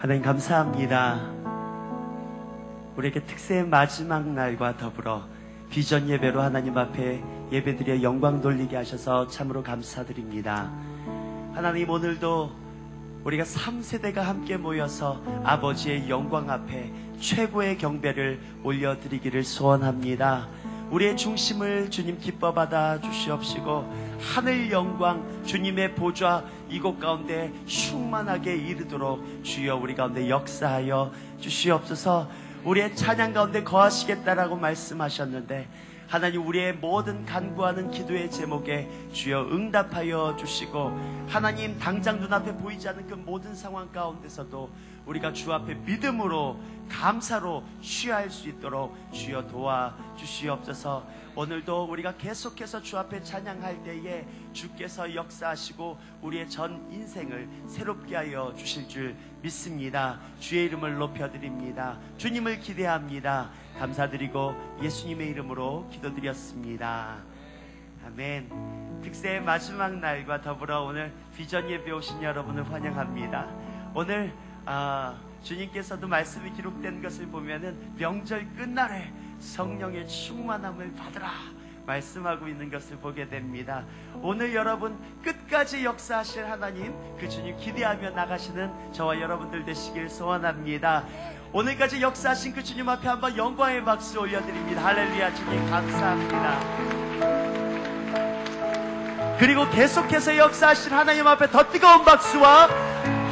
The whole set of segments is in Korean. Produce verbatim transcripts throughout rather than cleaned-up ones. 하나님 감사합니다. 우리에게 특세의 마지막 날과 더불어 비전 예배로 하나님 앞에 예배드려 영광 돌리게 하셔서 참으로 감사드립니다. 하나님, 오늘도 우리가 삼 세대가 함께 모여서 아버지의 영광 앞에 최고의 경배를 올려드리기를 소원합니다. 우리의 중심을 주님 기뻐 받아 주시옵시고 하늘 영광 주님의 보좌 이곳 가운데 충만하게 이르도록 주여 우리 가운데 역사하여 주시옵소서. 우리의 찬양 가운데 거하시겠다라고 말씀하셨는데 하나님, 우리의 모든 간구하는 기도의 제목에 주여 응답하여 주시고 하나님, 당장 눈앞에 보이지 않는 그 모든 상황 가운데서도 우리가 주 앞에 믿음으로 감사로 취할 수 있도록 주여 도와주시옵소서. 오늘도 우리가 계속해서 주 앞에 찬양할 때에 주께서 역사하시고 우리의 전 인생을 새롭게 하여 주실 줄 믿습니다. 주의 이름을 높여드립니다. 주님을 기대합니다. 감사드리고 예수님의 이름으로 기도드렸습니다. 아멘. 특세의 마지막 날과 더불어 오늘 비전 예배 오신 여러분을 환영합니다. 오늘 아, 주님께서도 말씀이 기록된 것을 보면은 명절 끝날에 성령의 충만함을 받으라 말씀하고 있는 것을 보게 됩니다. 오늘 여러분 끝까지 역사하실 하나님, 그 주님 기대하며 나가시는 저와 여러분들 되시길 소원합니다. 오늘까지 역사하신 그 주님 앞에 한번 영광의 박수 올려드립니다. 할렐루야. 주님 감사합니다. 그리고 계속해서 역사하신 하나님 앞에 더 뜨거운 박수와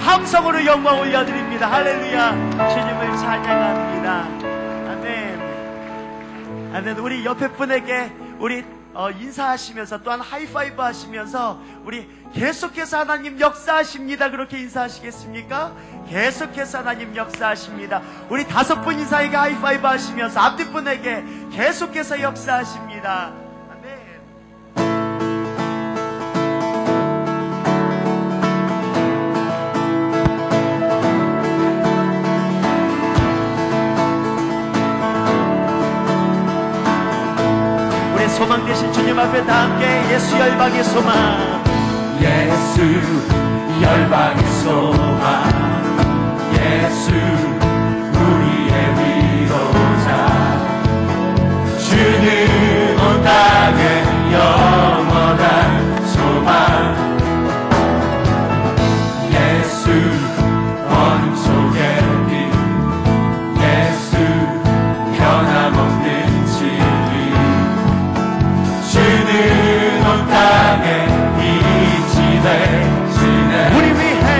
함성으로 영광 올려드립니다. 할렐루야. 주님을 찬양합니다. 아멘. 아멘. 우리 옆에 분에게 우리 어, 인사하시면서 또한 하이파이브 하시면서 우리 계속해서 하나님 역사하십니다. 그렇게 인사하시겠습니까? 계속해서 하나님 역사하십니다. 우리 다섯 분 인사에게 하이파이브 하시면서 앞뒤 분에게 계속해서 역사하십니다. 소망 되신 주님 앞에 다 함께 예수 열방의 소망, 예수 열방의 소망, 예수 우리의 위로자, 주는 온 땅의 영원한 소망, 예수 원초의 빛, 예수 변함없는 주는 온 땅에 빛이 되시네. 우리 위해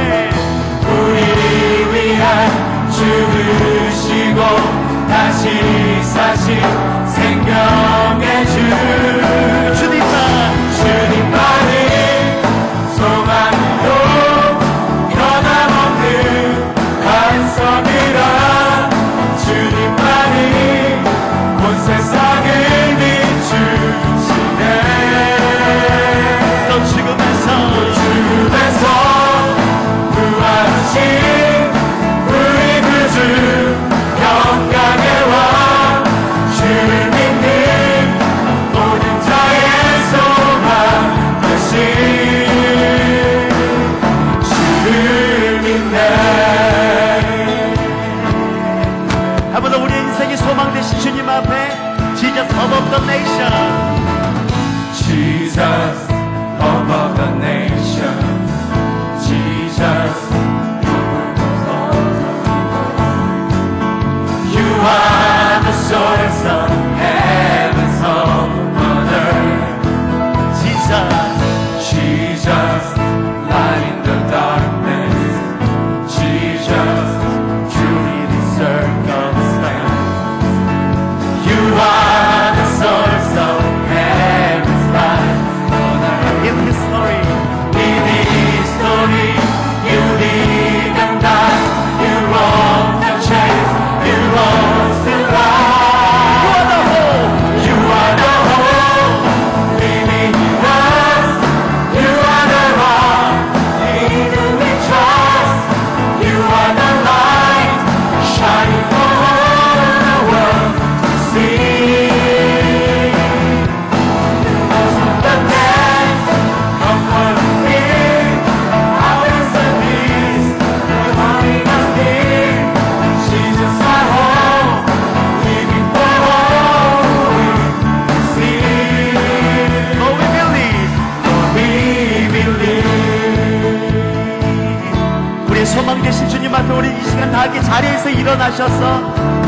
소망 되신 주님 앞에 우리 이 시간 다 함께 자리에서 일어나셔서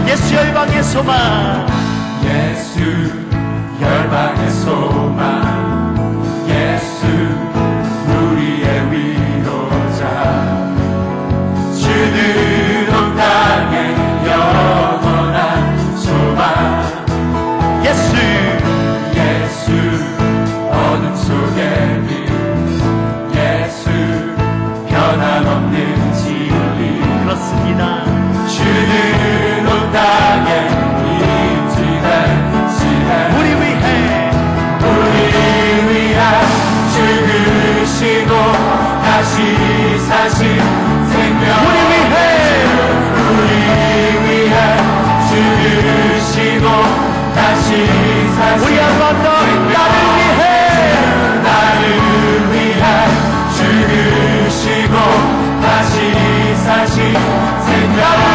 예수 열방의 소망, 예수 열방의 소망, 예수 우리의 위로자, 주는 온 땅의 영원한 소망, 예수 예수 어둠 속에 빛, 예수 변함없는 진리, 그렇습니다. 주는 온 땅의 임직한 시간, 우리 위해 우리 위한 죽으시고 다시 사신 생명, 우리 위해 우리 위한 죽으시고 다시 사신 우리 한번 더 나를 위해 나를 위한 죽으시고 다시 사신 생명,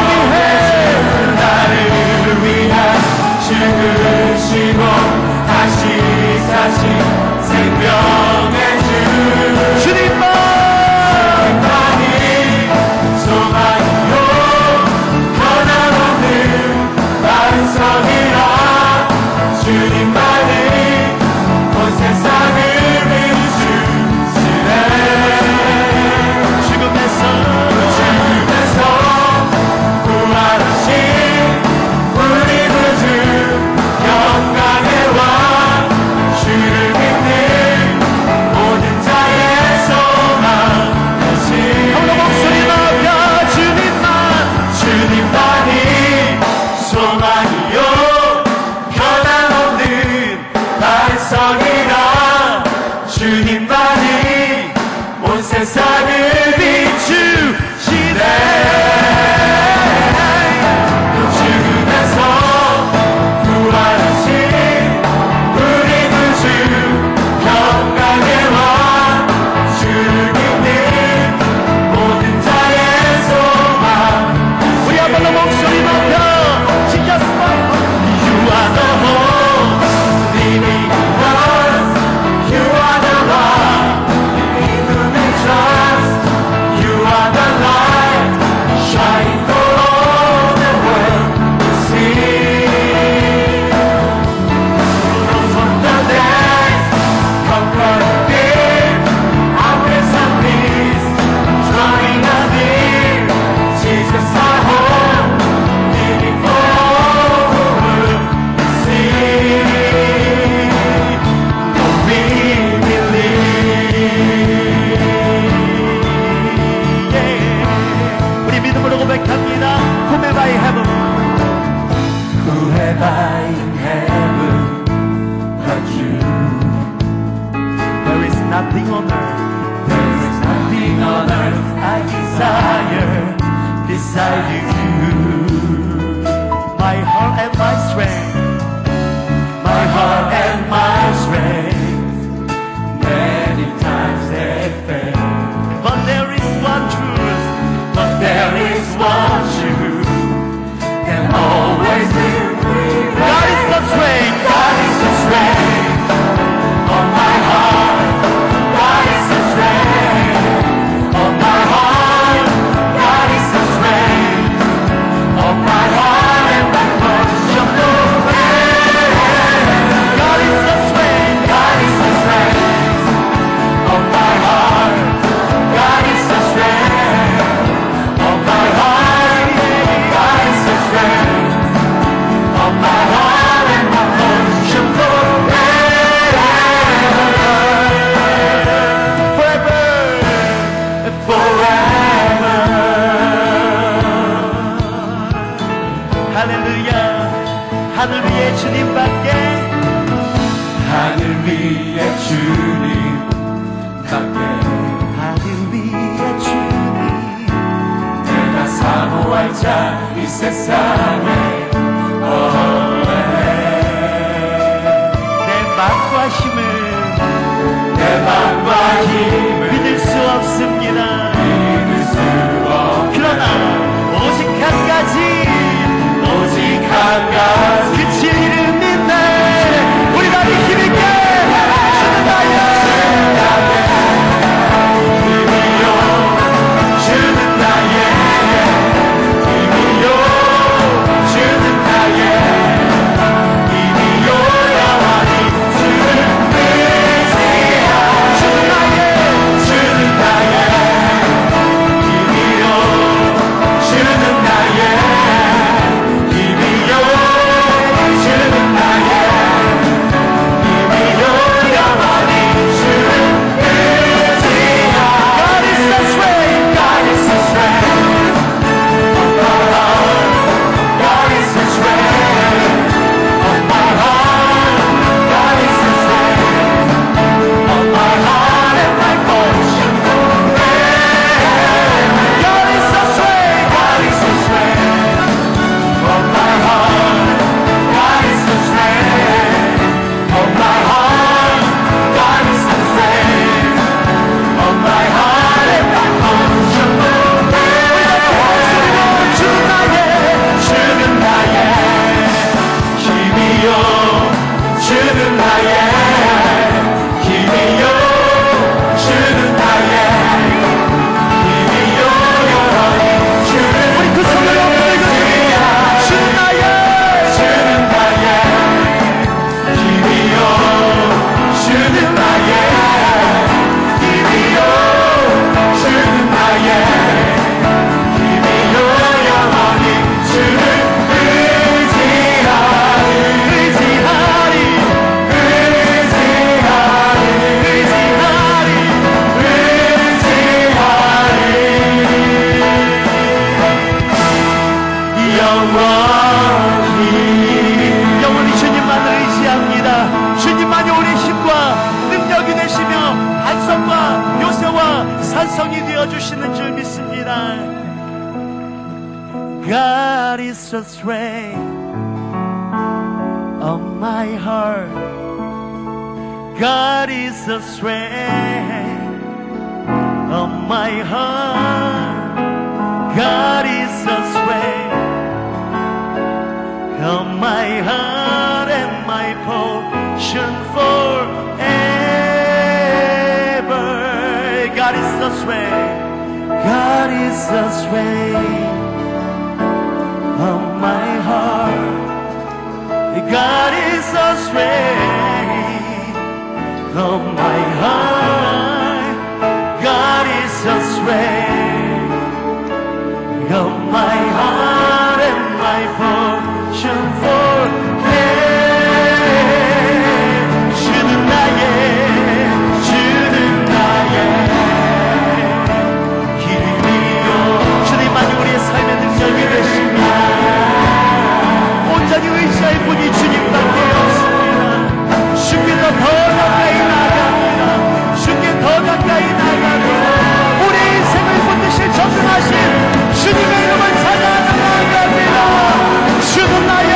죽으시고 다시 사신 생명의 주 주님만이 소망이요 변함없는 마른 성이라, 주님만이 온 세상을 비추시네, 죽음에서 죽음에서 구하신 세상을 비추시네, 죽음에서 부활하신 우리 구주 평강의 왕, 주를 믿는 모든 자의 소망, 우리 아버지 목소리 높여 지켰습니다. You are the hope living us, you are the one 주는 나의 백성이 되어주시는 줄 믿습니다. God is the strength of my heart. God is the strength of my heart. God is the strength of my heart and my portion forever. God is the strength. God is the strength of my heart. God is the strength of my heart. God is the strength of my heart and my fortune forever. 주는 나의, 주는 나의 주님이 되십니다. 온전히 의지할 분이 주님밖에 없습니다. 주께 더 가까이 나갑니다. 주께 더 가까이 나갑니다. 우리 인생을 붙드실 전능하신 주님의 이름을 찾아 나갑니다. 주는 나의 나의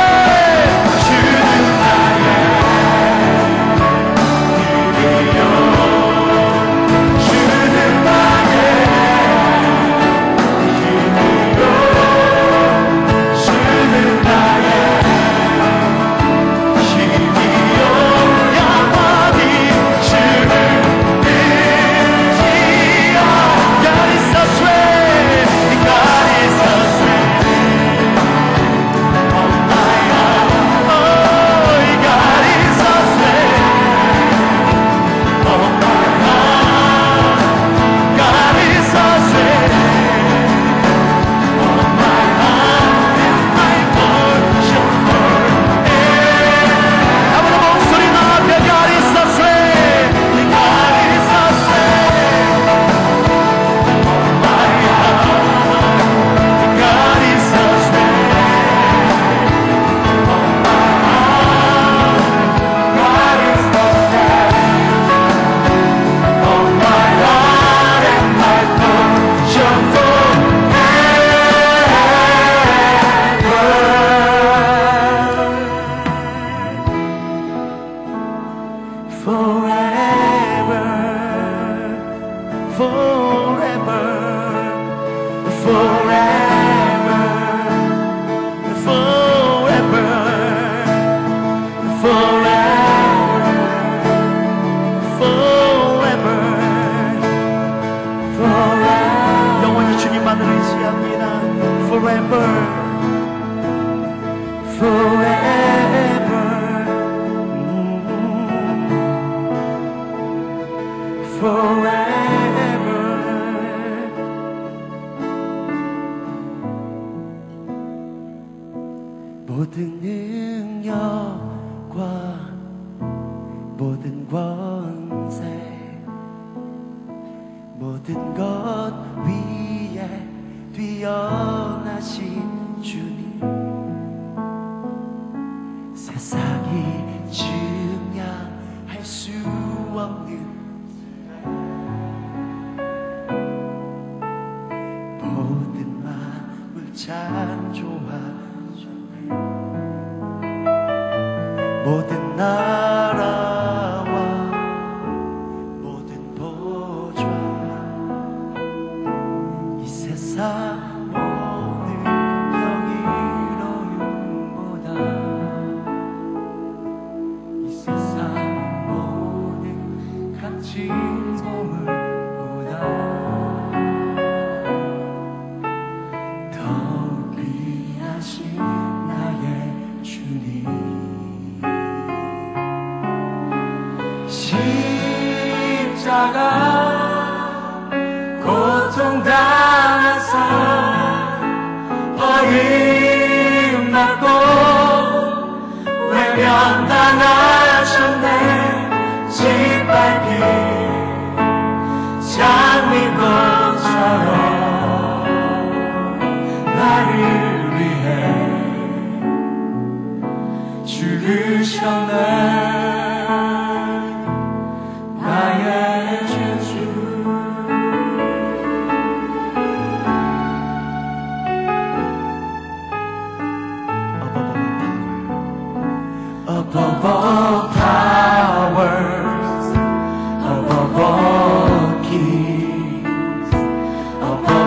주 주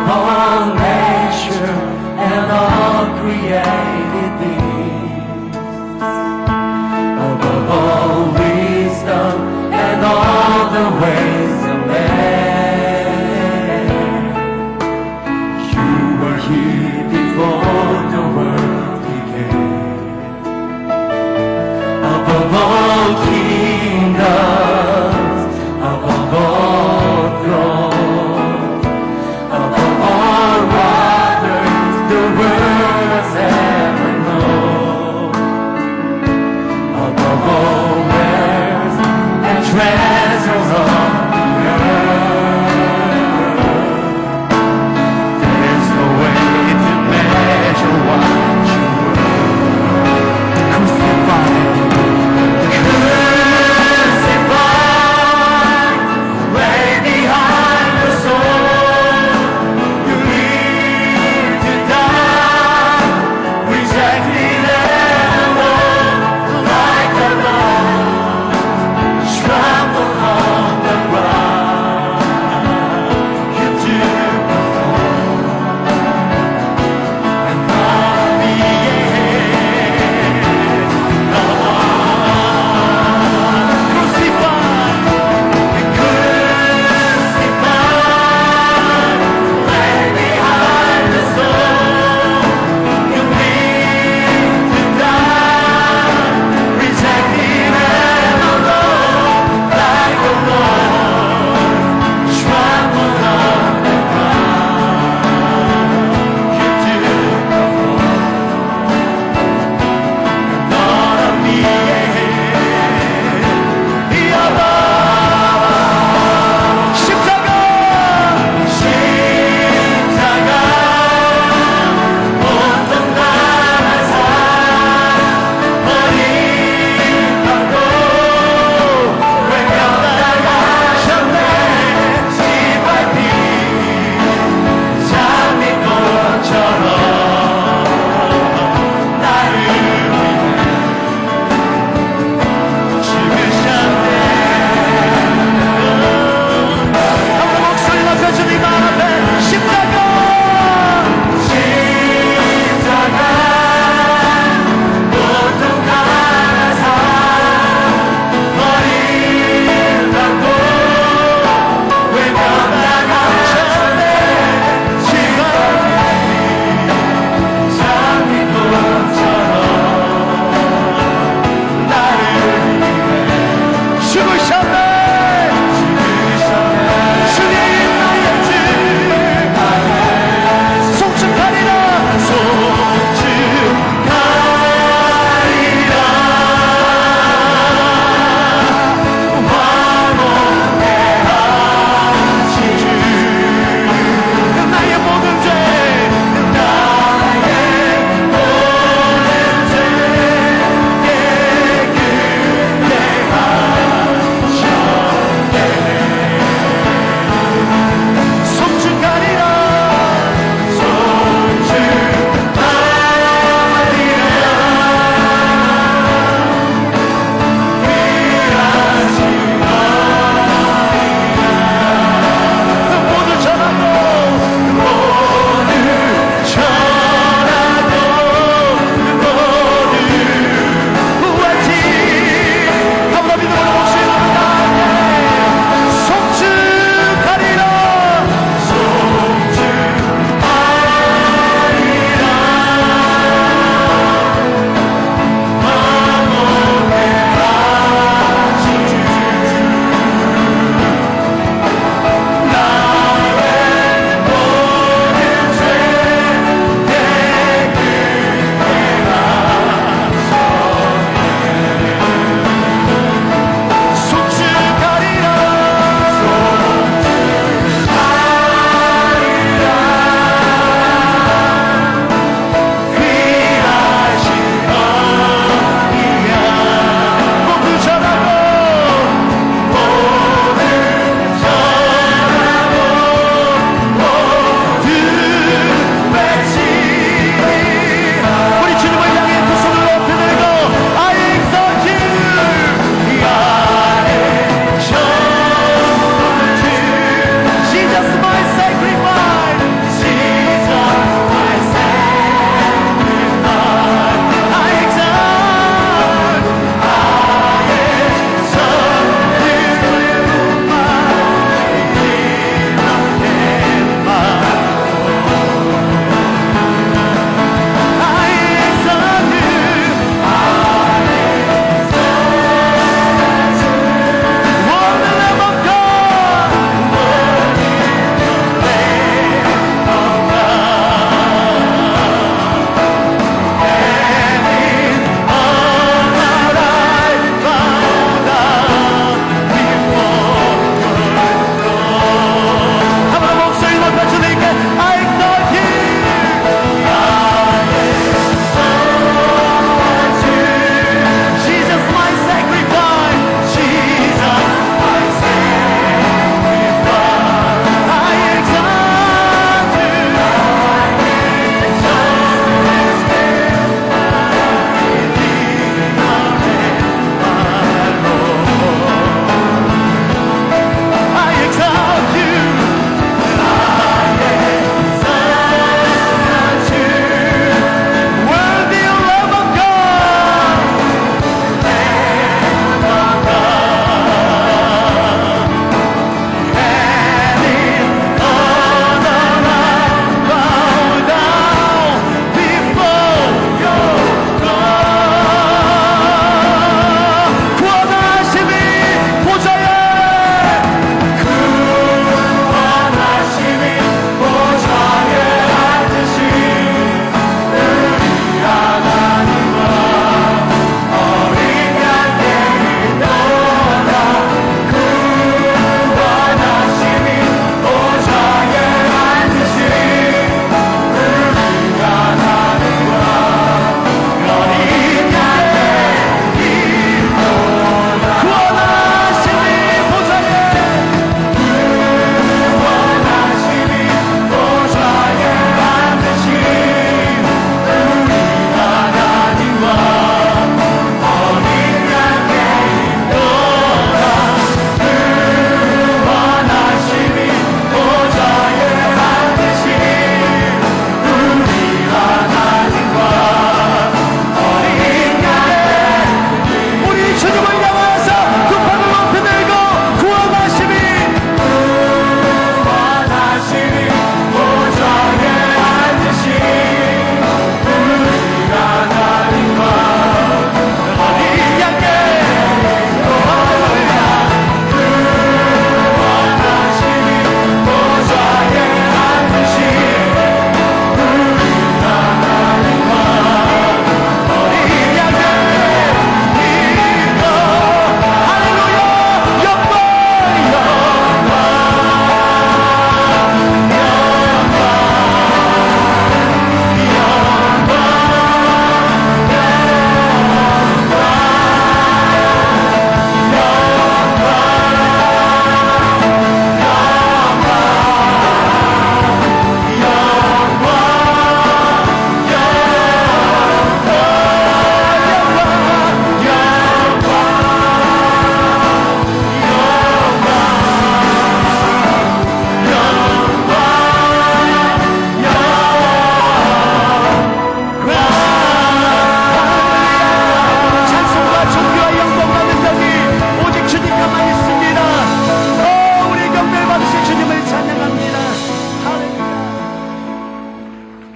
upon nature and all created things, above all wisdom and all the ways of man. You were here before the world began, above all kingdoms. There's no way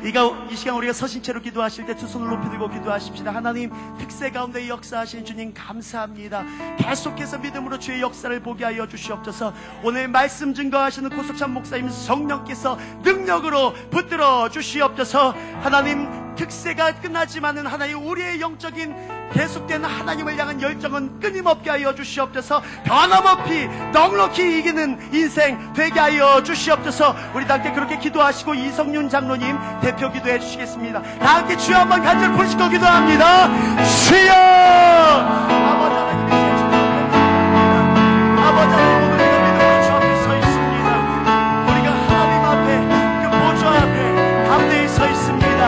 이가, 이 시간 우리가 서신 채로 기도하실 때 두 손을 높이 들고 기도하십시다. 하나님, 특세 가운데 역사하신 주님 감사합니다. 계속해서 믿음으로 주의 역사를 보게 하여 주시옵소서. 오늘 말씀 증거하시는 고석찬 목사님 성령께서 능력으로 붙들어 주시옵소서. 하나님, 특세가 끝나지만은 하나님 우리의 영적인 계속되는 하나님을 향한 열정은 끊임없게 하여 주시옵소서. 변함없이 넉넉히 이기는 인생 되게 하여 주시옵소서. 우리 다 함께 그렇게 기도하시고 이성윤 장로님 대표 기도해 주시겠습니다. 다 함께 주여 한번 간절히 부르짖고 기도합니다. 주여 아버지 하나님의 신앙입니다. 아버지 하나님 오늘 우리가 믿음으로 주 앞에 서 있습니다. 우리가 하나님 앞에 그 보좌 앞에 담대히 서 있습니다.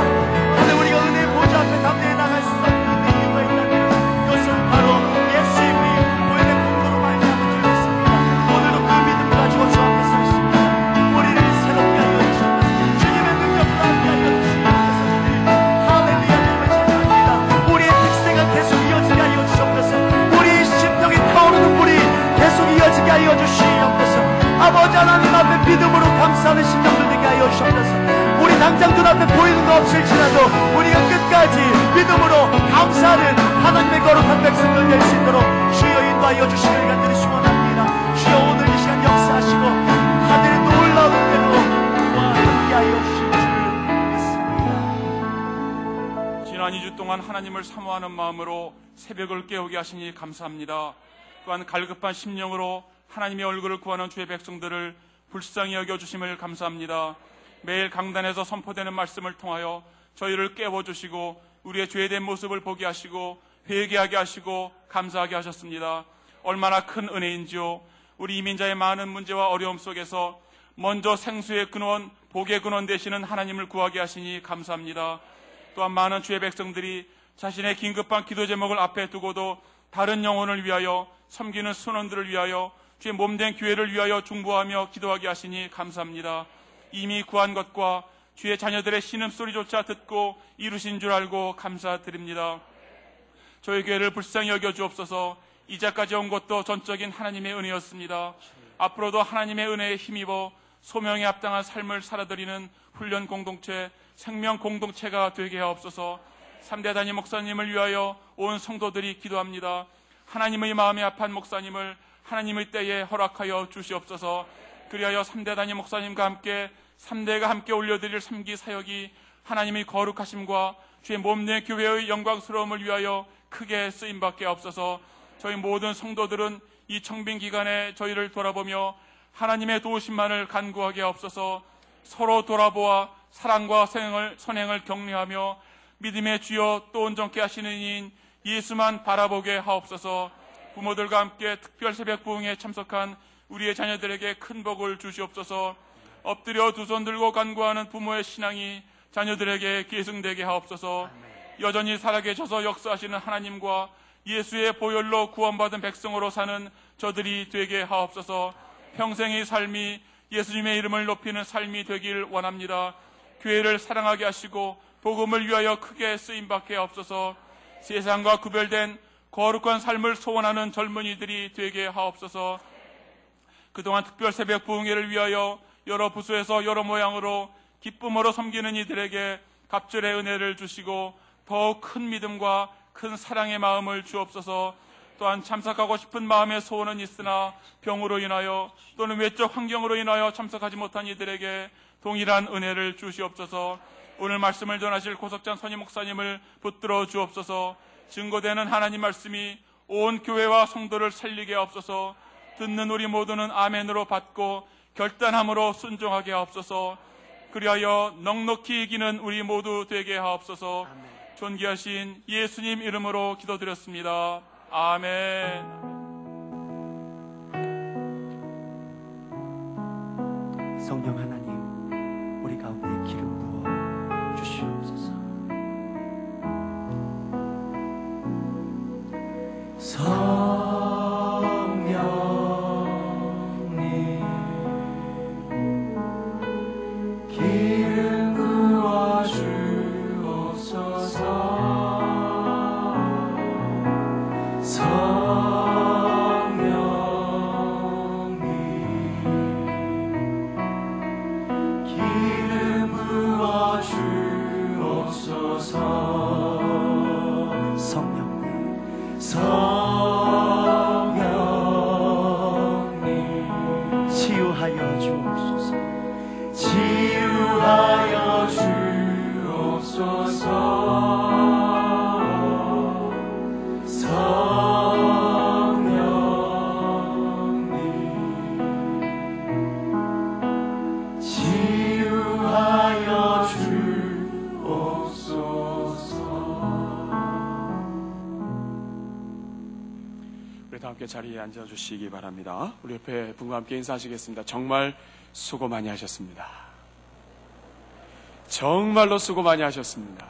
오늘 우리가 은혜의 보좌 앞에 담대히 나갈 수 있습니다. 아버지 하나님 앞에 믿음으로 감사하는 심령들 되게 하여 주시옵소서. 우리 당장 눈앞에 보이는 거 없을지라도 우리가 끝까지 믿음으로 감사하는 하나님의 거룩한 백성들 될 수 있도록 주여 인도하여 주시기를 간절히 소원합니다. 주여 오늘 이 시간 역사하시고 하늘의 놀라운 대로 함께 하여 주실 줄 믿습니다. 지난 이 주 동안 하나님을 사모하는 마음으로 새벽을 깨우게 하시니 감사합니다. 또한 갈급한 심령으로 하나님의 얼굴을 구하는 주의 백성들을 불쌍히 여겨주심을 감사합니다. 매일 강단에서 선포되는 말씀을 통하여 저희를 깨워주시고 우리의 죄된 모습을 보게 하시고 회개하게 하시고 감사하게 하셨습니다. 얼마나 큰 은혜인지요. 우리 이민자의 많은 문제와 어려움 속에서 먼저 생수의 근원, 복의 근원 되시는 하나님을 구하게 하시니 감사합니다. 또한 많은 주의 백성들이 자신의 긴급한 기도 제목을 앞에 두고도 다른 영혼을 위하여 섬기는 순원들을 위하여 주의 몸된 교회를 위하여 중보하며 기도하게 하시니 감사합니다. 이미 구한 것과 주의 자녀들의 신음소리조차 듣고 이루신 줄 알고 감사드립니다. 저희 교회를 불쌍히 여겨주옵소서. 이제까지 온 것도 전적인 하나님의 은혜였습니다. 앞으로도 하나님의 은혜에 힘입어 소명에 합당한 삶을 살아드리는 훈련 공동체, 생명 공동체가 되게 하옵소서. 삼대 단임 목사님을 위하여 온 성도들이 기도합니다. 하나님의 마음에 합한 목사님을 하나님의 때에 허락하여 주시옵소서. 그리하여 삼대 단임 목사님과 함께 삼대가 함께 올려드릴 삼기 사역이 하나님의 거룩하심과 주의 몸내 교회의 영광스러움을 위하여 크게 쓰임받게 하옵소서. 저희 모든 성도들은 이 청빈 기간에 저희를 돌아보며 하나님의 도우심만을 간구하게 하옵소서. 서로 돌아보아 사랑과 선행을, 선행을 격려하며 믿음의 주여 또 온전케 하시는 이인 예수만 바라보게 하옵소서. 부모들과 함께 특별 새벽 부흥에 참석한 우리의 자녀들에게 큰 복을 주시옵소서. 엎드려 두 손 들고 간구하는 부모의 신앙이 자녀들에게 계승되게 하옵소서. 여전히 살아계셔서 역사하시는 하나님과 예수의 보혈로 구원받은 백성으로 사는 저들이 되게 하옵소서. 평생의 삶이 예수님의 이름을 높이는 삶이 되길 원합니다. 교회를 사랑하게 하시고 복음을 위하여 크게 쓰임받게 하옵소서. 세상과 구별된 거룩한 삶을 소원하는 젊은이들이 되게 하옵소서. 그동안 특별 새벽 부흥회를 위하여 여러 부서에서 여러 모양으로 기쁨으로 섬기는 이들에게 갑절의 은혜를 주시고 더욱 큰 믿음과 큰 사랑의 마음을 주옵소서. 또한 참석하고 싶은 마음의 소원은 있으나 병으로 인하여 또는 외적 환경으로 인하여 참석하지 못한 이들에게 동일한 은혜를 주시옵소서. 오늘 말씀을 전하실 고석찬 선임 목사님을 붙들어 주옵소서. 증거되는 하나님 말씀이 온 교회와 성도를 살리게 하옵소서. 듣는 우리 모두는 아멘으로 받고 결단함으로 순종하게 하옵소서. 그리하여 넉넉히 이기는 우리 모두 되게 하옵소서. 존귀하신 예수님 이름으로 기도드렸습니다. 아멘. 성령 하나님, 우리 가운데 기름 부어 주시옵소서. 성령님 기름 부어 주옵소서. 성령님 다 함께 자리에 앉아주시기 바랍니다. 우리 옆에 분과 함께 인사하시겠습니다. 정말 수고 많이 하셨습니다. 정말로 수고 많이 하셨습니다.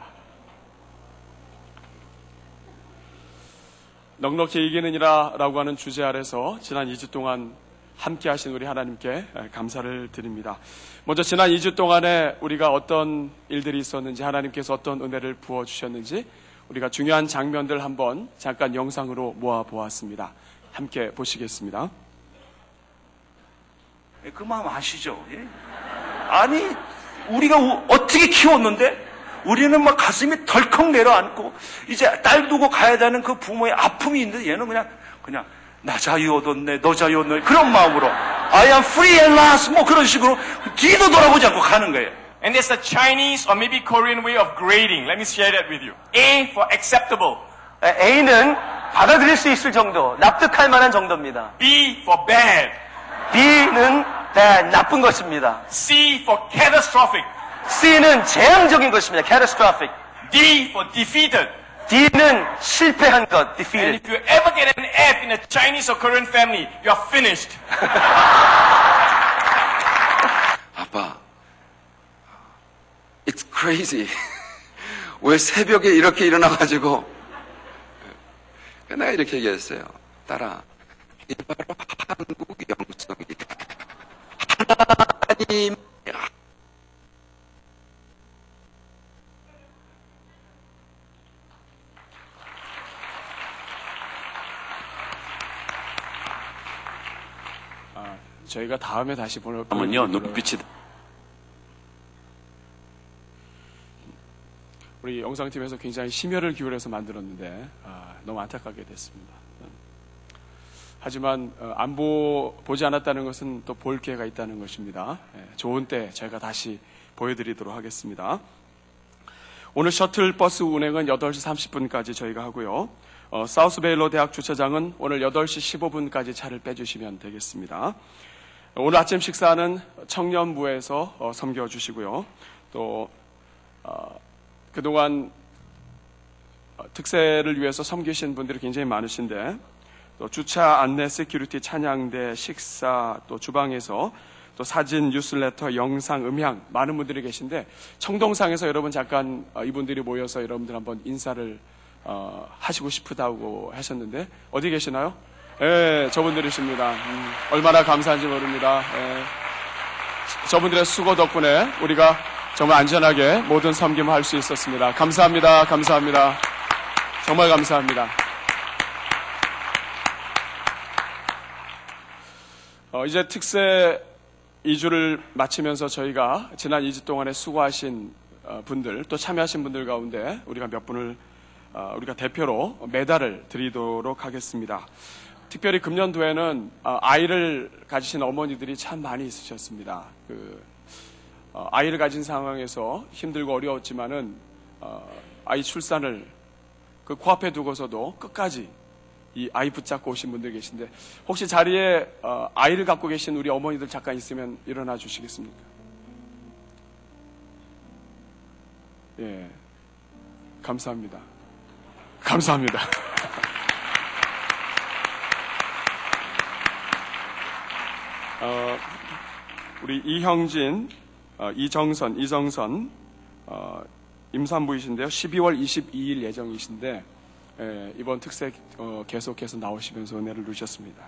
넉넉히 이기느니라 라고 하는 주제 아래서 지난 이 주 동안 함께 하신 우리 하나님께 감사를 드립니다. 먼저 지난 이 주 동안에 우리가 어떤 일들이 있었는지, 하나님께서 어떤 은혜를 부어주셨는지 우리가 중요한 장면들 한번 잠깐 영상으로 모아보았습니다. 함께 보시겠습니다. 그 마음 아시죠? 예? 아니, 우리가 어떻게 키웠는데? 우리는 막 가슴이 덜컥 내려앉고 이제 딸 두고 가야 되는 그 부모의 아픔이 있는데 얘는 그냥 그냥 나 자유 얻었네, 너 자유 얻었네 그런 마음으로 I am free at last 뭐 그런 식으로 뒤도 돌아보지 않고 가는 거예요. And there's a Chinese or maybe Korean way of grading. Let me share that with you. A for acceptable. A는 받아들일 수 있을 정도, 납득할 만한 정도입니다. B for bad. B는 bad, 나쁜 것입니다. C for catastrophic. C는 재앙적인 것입니다. catastrophic. D for defeated. D는 실패한 것, defeated. And if you ever get an F in a Chinese or Korean family, you are finished. 아빠, it's crazy. 왜 새벽에 이렇게 일어나가지고? 내가 이렇게 얘기했어요. 딸아, 이 바로 한국 영성이다. 하나님. 저희가 다음에 다시 보는 보면요, 눈빛이 우리 영상팀에서 굉장히 심혈을 기울여서 만들었는데 아, 너무 안타깝게 됐습니다. 하지만 안 보, 보지 않았다는 것은 또 볼 기회가 있다는 것입니다. 좋은 때 저희가 다시 보여드리도록 하겠습니다. 오늘 셔틀버스 운행은 여덟 시 삼십 분까지 저희가 하고요. 어, 사우스베일로 대학 주차장은 오늘 여덟 시 십오 분까지 차를 빼주시면 되겠습니다. 오늘 아침 식사는 청년부에서 어, 섬겨주시고요. 또 어, 그동안 특세를 위해서 섬기신 분들이 굉장히 많으신데 또 주차 안내 세큐리티 찬양대 식사 또 주방에서 또 사진, 뉴스레터, 영상, 음향 많은 분들이 계신데 청동상에서 여러분 잠깐 어, 이분들이 모여서 여러분들 한번 인사를 어, 하시고 싶다고 하셨는데 어디 계시나요? 예, 저분들이십니다. 음, 얼마나 감사한지 모릅니다. 예. 저분들의 수고 덕분에 우리가 정말 안전하게 모든 섬김을 할 수 있었습니다. 감사합니다. 감사합니다. 정말 감사합니다. 어, 이제 특세 이 주를 마치면서 저희가 지난 이 주 동안에 수고하신 어, 분들 또 참여하신 분들 가운데 우리가 몇 분을 어, 우리가 대표로 메달을 드리도록 하겠습니다. 특별히 금년도에는 어, 아이를 가지신 어머니들이 참 많이 있으셨습니다. 그, 어, 아이를 가진 상황에서 힘들고 어려웠지만은 어, 아이 출산을 그 코앞에 두고서도 끝까지 이 아이 붙잡고 오신 분들 계신데 혹시 자리에 어, 아이를 갖고 계신 우리 어머니들 잠깐 있으면 일어나 주시겠습니까? 예, 감사합니다. 감사합니다. 어, 우리 이형진, 어, 이정선, 이정선 어, 임산부이신데요. 십이월 이십이일 예정이신데 예, 이번 특색 어, 계속해서 나오시면서 은혜를 누리셨습니다.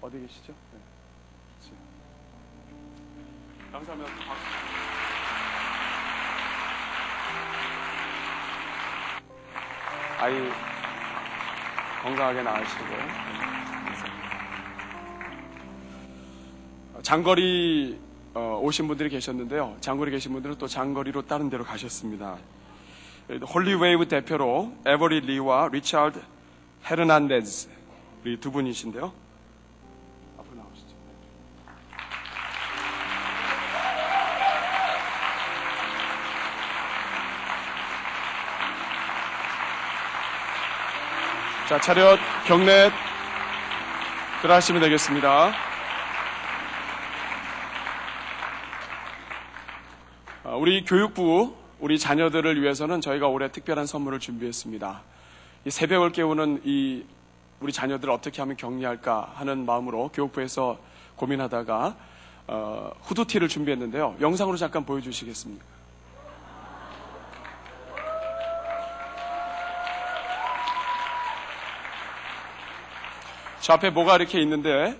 어디 계시죠? 네. 감사합니다. 아이 건강하게 나으시고요. 장거리 어, 오신 분들이 계셨는데요. 장거리 계신 분들은 또 장거리로 다른 데로 가셨습니다. 홀리웨이브 대표로 에버리 리와 리차드 헤르난데즈 우리 두 분이신데요. 앞으로 나오시죠. 자, 차렷 경례 들어가시면 되겠습니다. 우리 교육부 우리 자녀들을 위해서는 저희가 올해 특별한 선물을 준비했습니다. 이 새벽을 깨우는 이 우리 자녀들을 어떻게 하면 격리할까 하는 마음으로 교육부에서 고민하다가 어, 후드티를 준비했는데요. 영상으로 잠깐 보여주시겠습니까? 저 앞에 뭐가 이렇게 있는데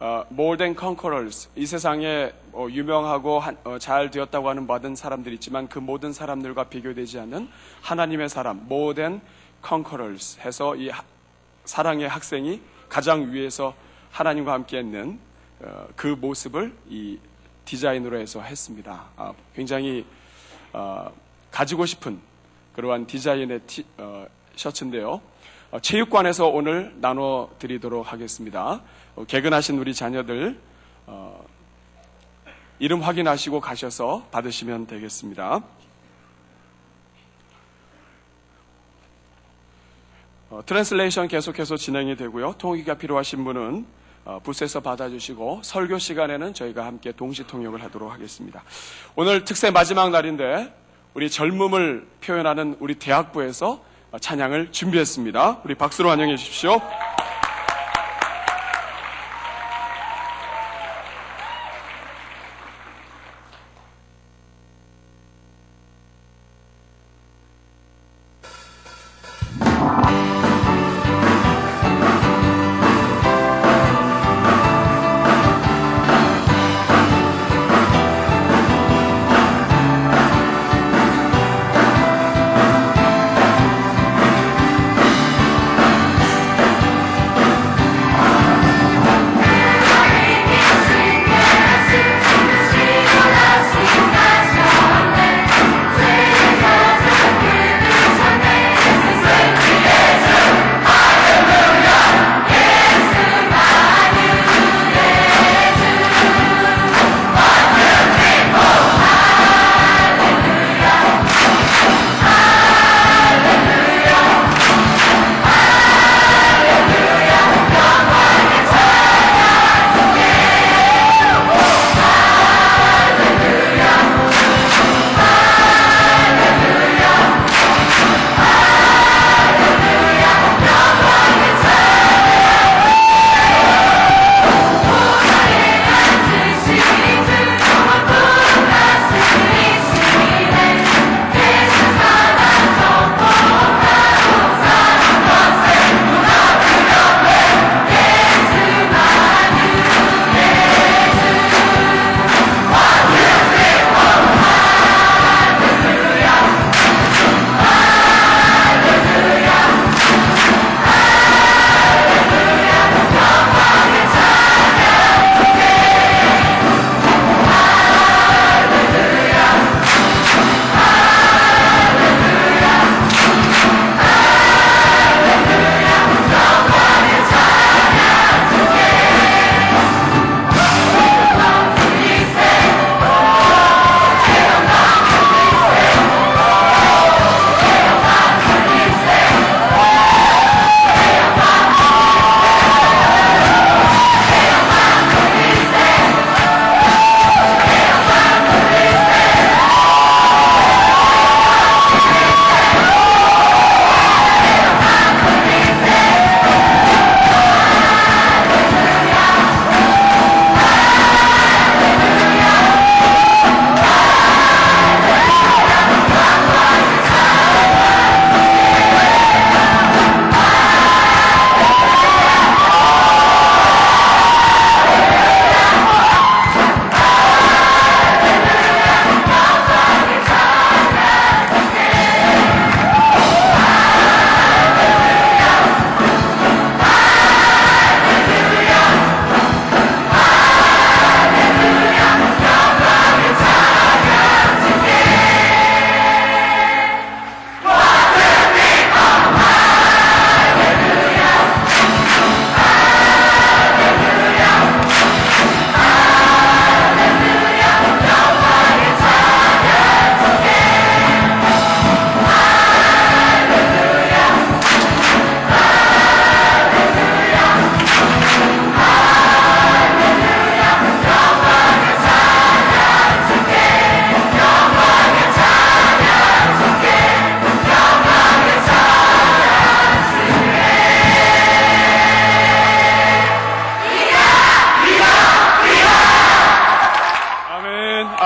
어, More than Conquerors, 이 세상에 어, 유명하고 한, 어, 잘 되었다고 하는 모든 사람들이 있지만 그 모든 사람들과 비교되지 않는 하나님의 사람, More than Conquerors 해서 이 하, 사랑의 학생이 가장 위에서 하나님과 함께 있는 어, 그 모습을 이 디자인으로 해서 했습니다. 아, 굉장히 어, 가지고 싶은 그러한 디자인의 티, 어, 셔츠인데요. 어, 체육관에서 오늘 나눠드리도록 하겠습니다. 어, 개근하신 우리 자녀들 어, 이름 확인하시고 가셔서 받으시면 되겠습니다. 어, 트랜슬레이션 계속해서 진행이 되고요. 통역기가 필요하신 분은 어, 부스에서 받아주시고 설교 시간에는 저희가 함께 동시 통역을 하도록 하겠습니다. 오늘 특세 마지막 날인데 우리 젊음을 표현하는 우리 대학부에서 찬양을 준비했습니다. 우리 박수로 환영해 주십시오.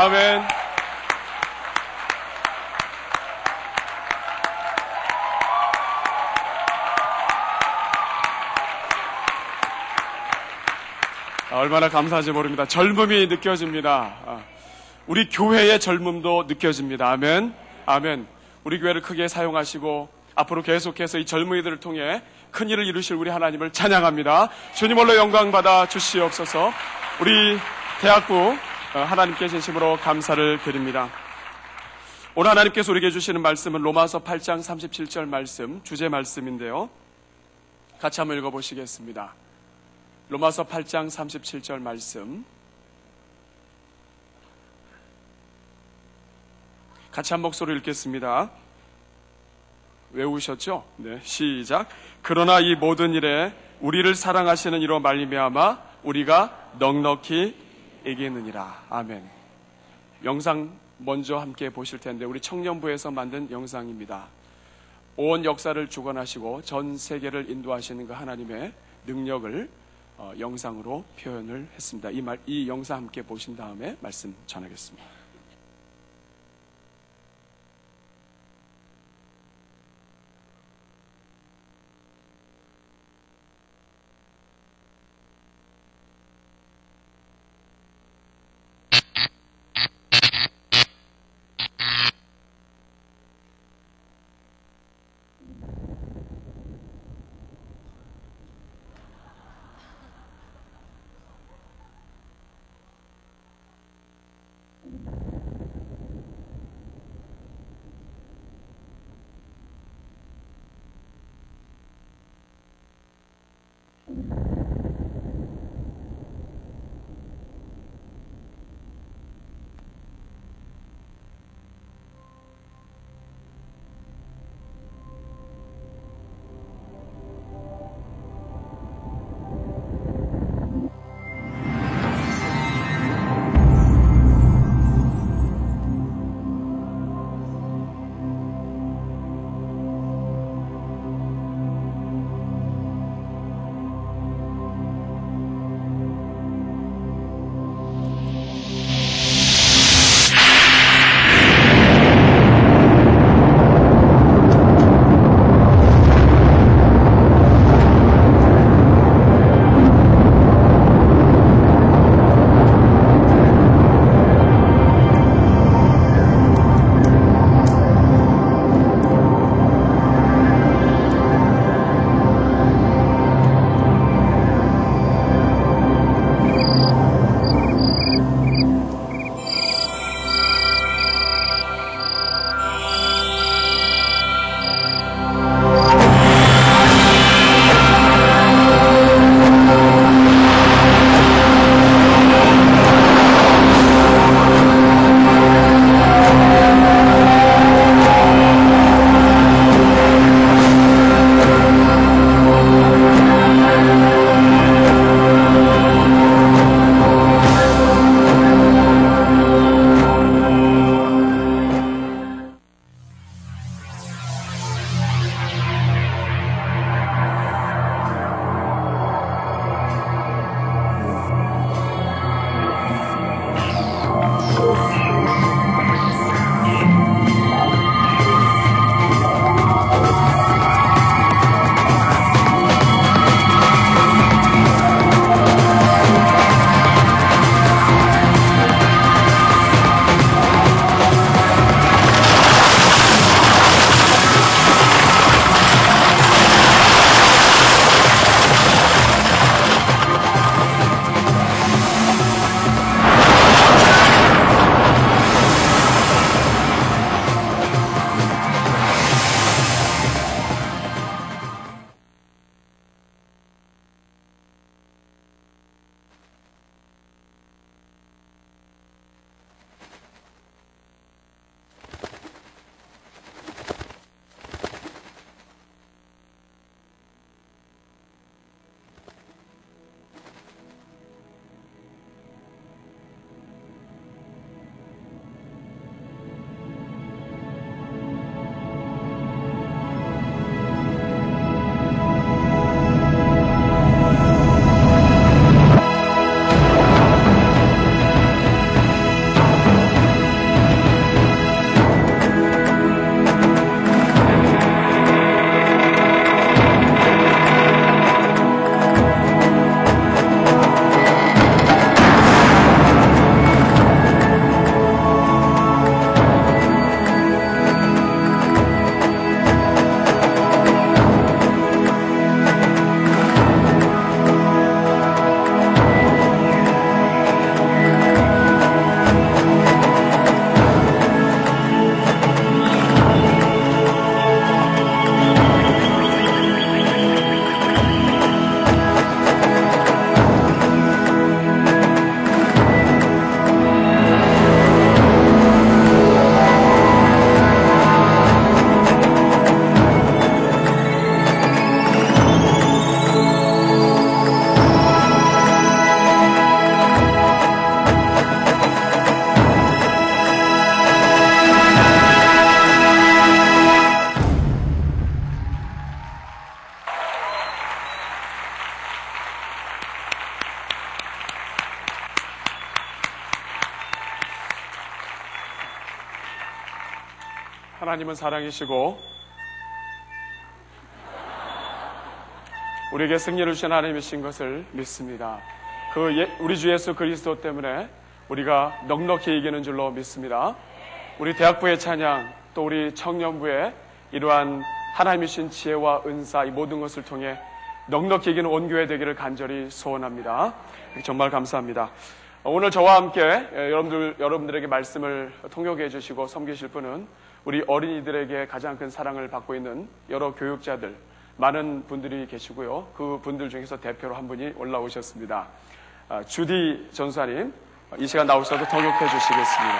아멘. 얼마나 감사한지 모릅니다. 젊음이 느껴집니다. 우리 교회의 젊음도 느껴집니다. 아멘. 아멘. 우리 교회를 크게 사용하시고 앞으로 계속해서 이 젊은이들을 통해 큰 일을 이루실 우리 하나님을 찬양합니다. 주님으로 영광받아 주시옵소서. 우리 대학부 하나님께 진심으로 감사를 드립니다. 오늘 하나님께서 우리에게 주시는 말씀은 로마서 팔 장 삼십칠 절 말씀, 주제 말씀인데요. 같이 한번 읽어보시겠습니다. 로마서 팔 장 삼십칠 절 말씀 같이 한 목소리로 읽겠습니다. 외우셨죠? 네, 시작. 그러나 이 모든 일에 우리를 사랑하시는 이로 말미암아 우리가 넉넉히 이기느니라. 아멘. 영상 먼저 함께 보실 텐데 우리 청년부에서 만든 영상입니다. 온 역사를 주관하시고 전 세계를 인도하시는 그 하나님의 능력을 어, 영상으로 표현을 했습니다. 이 말, 이 영상 함께 보신 다음에 말씀 전하겠습니다. Thank you. 하나님은 사랑이시고 우리에게 승리를 주신 하나님이신 것을 믿습니다. 그 예, 우리 주 예수 그리스도 때문에 우리가 넉넉히 이기는 줄로 믿습니다. 우리 대학부의 찬양, 또 우리 청년부의 이러한 하나님이신 지혜와 은사, 이 모든 것을 통해 넉넉히 이기는 온교회 되기를 간절히 소원합니다. 정말 감사합니다. 오늘 저와 함께 여러분들, 여러분들에게 말씀을 통역해 주시고 섬기실 분은 우리 어린이들에게 가장 큰 사랑을 받고 있는 여러 교육자들, 많은 분들이 계시고요. 그 분들 중에서 대표로 한 분이 올라오셨습니다. 주디 전사님, 이 시간 나오셔서 통역해 주시겠습니다.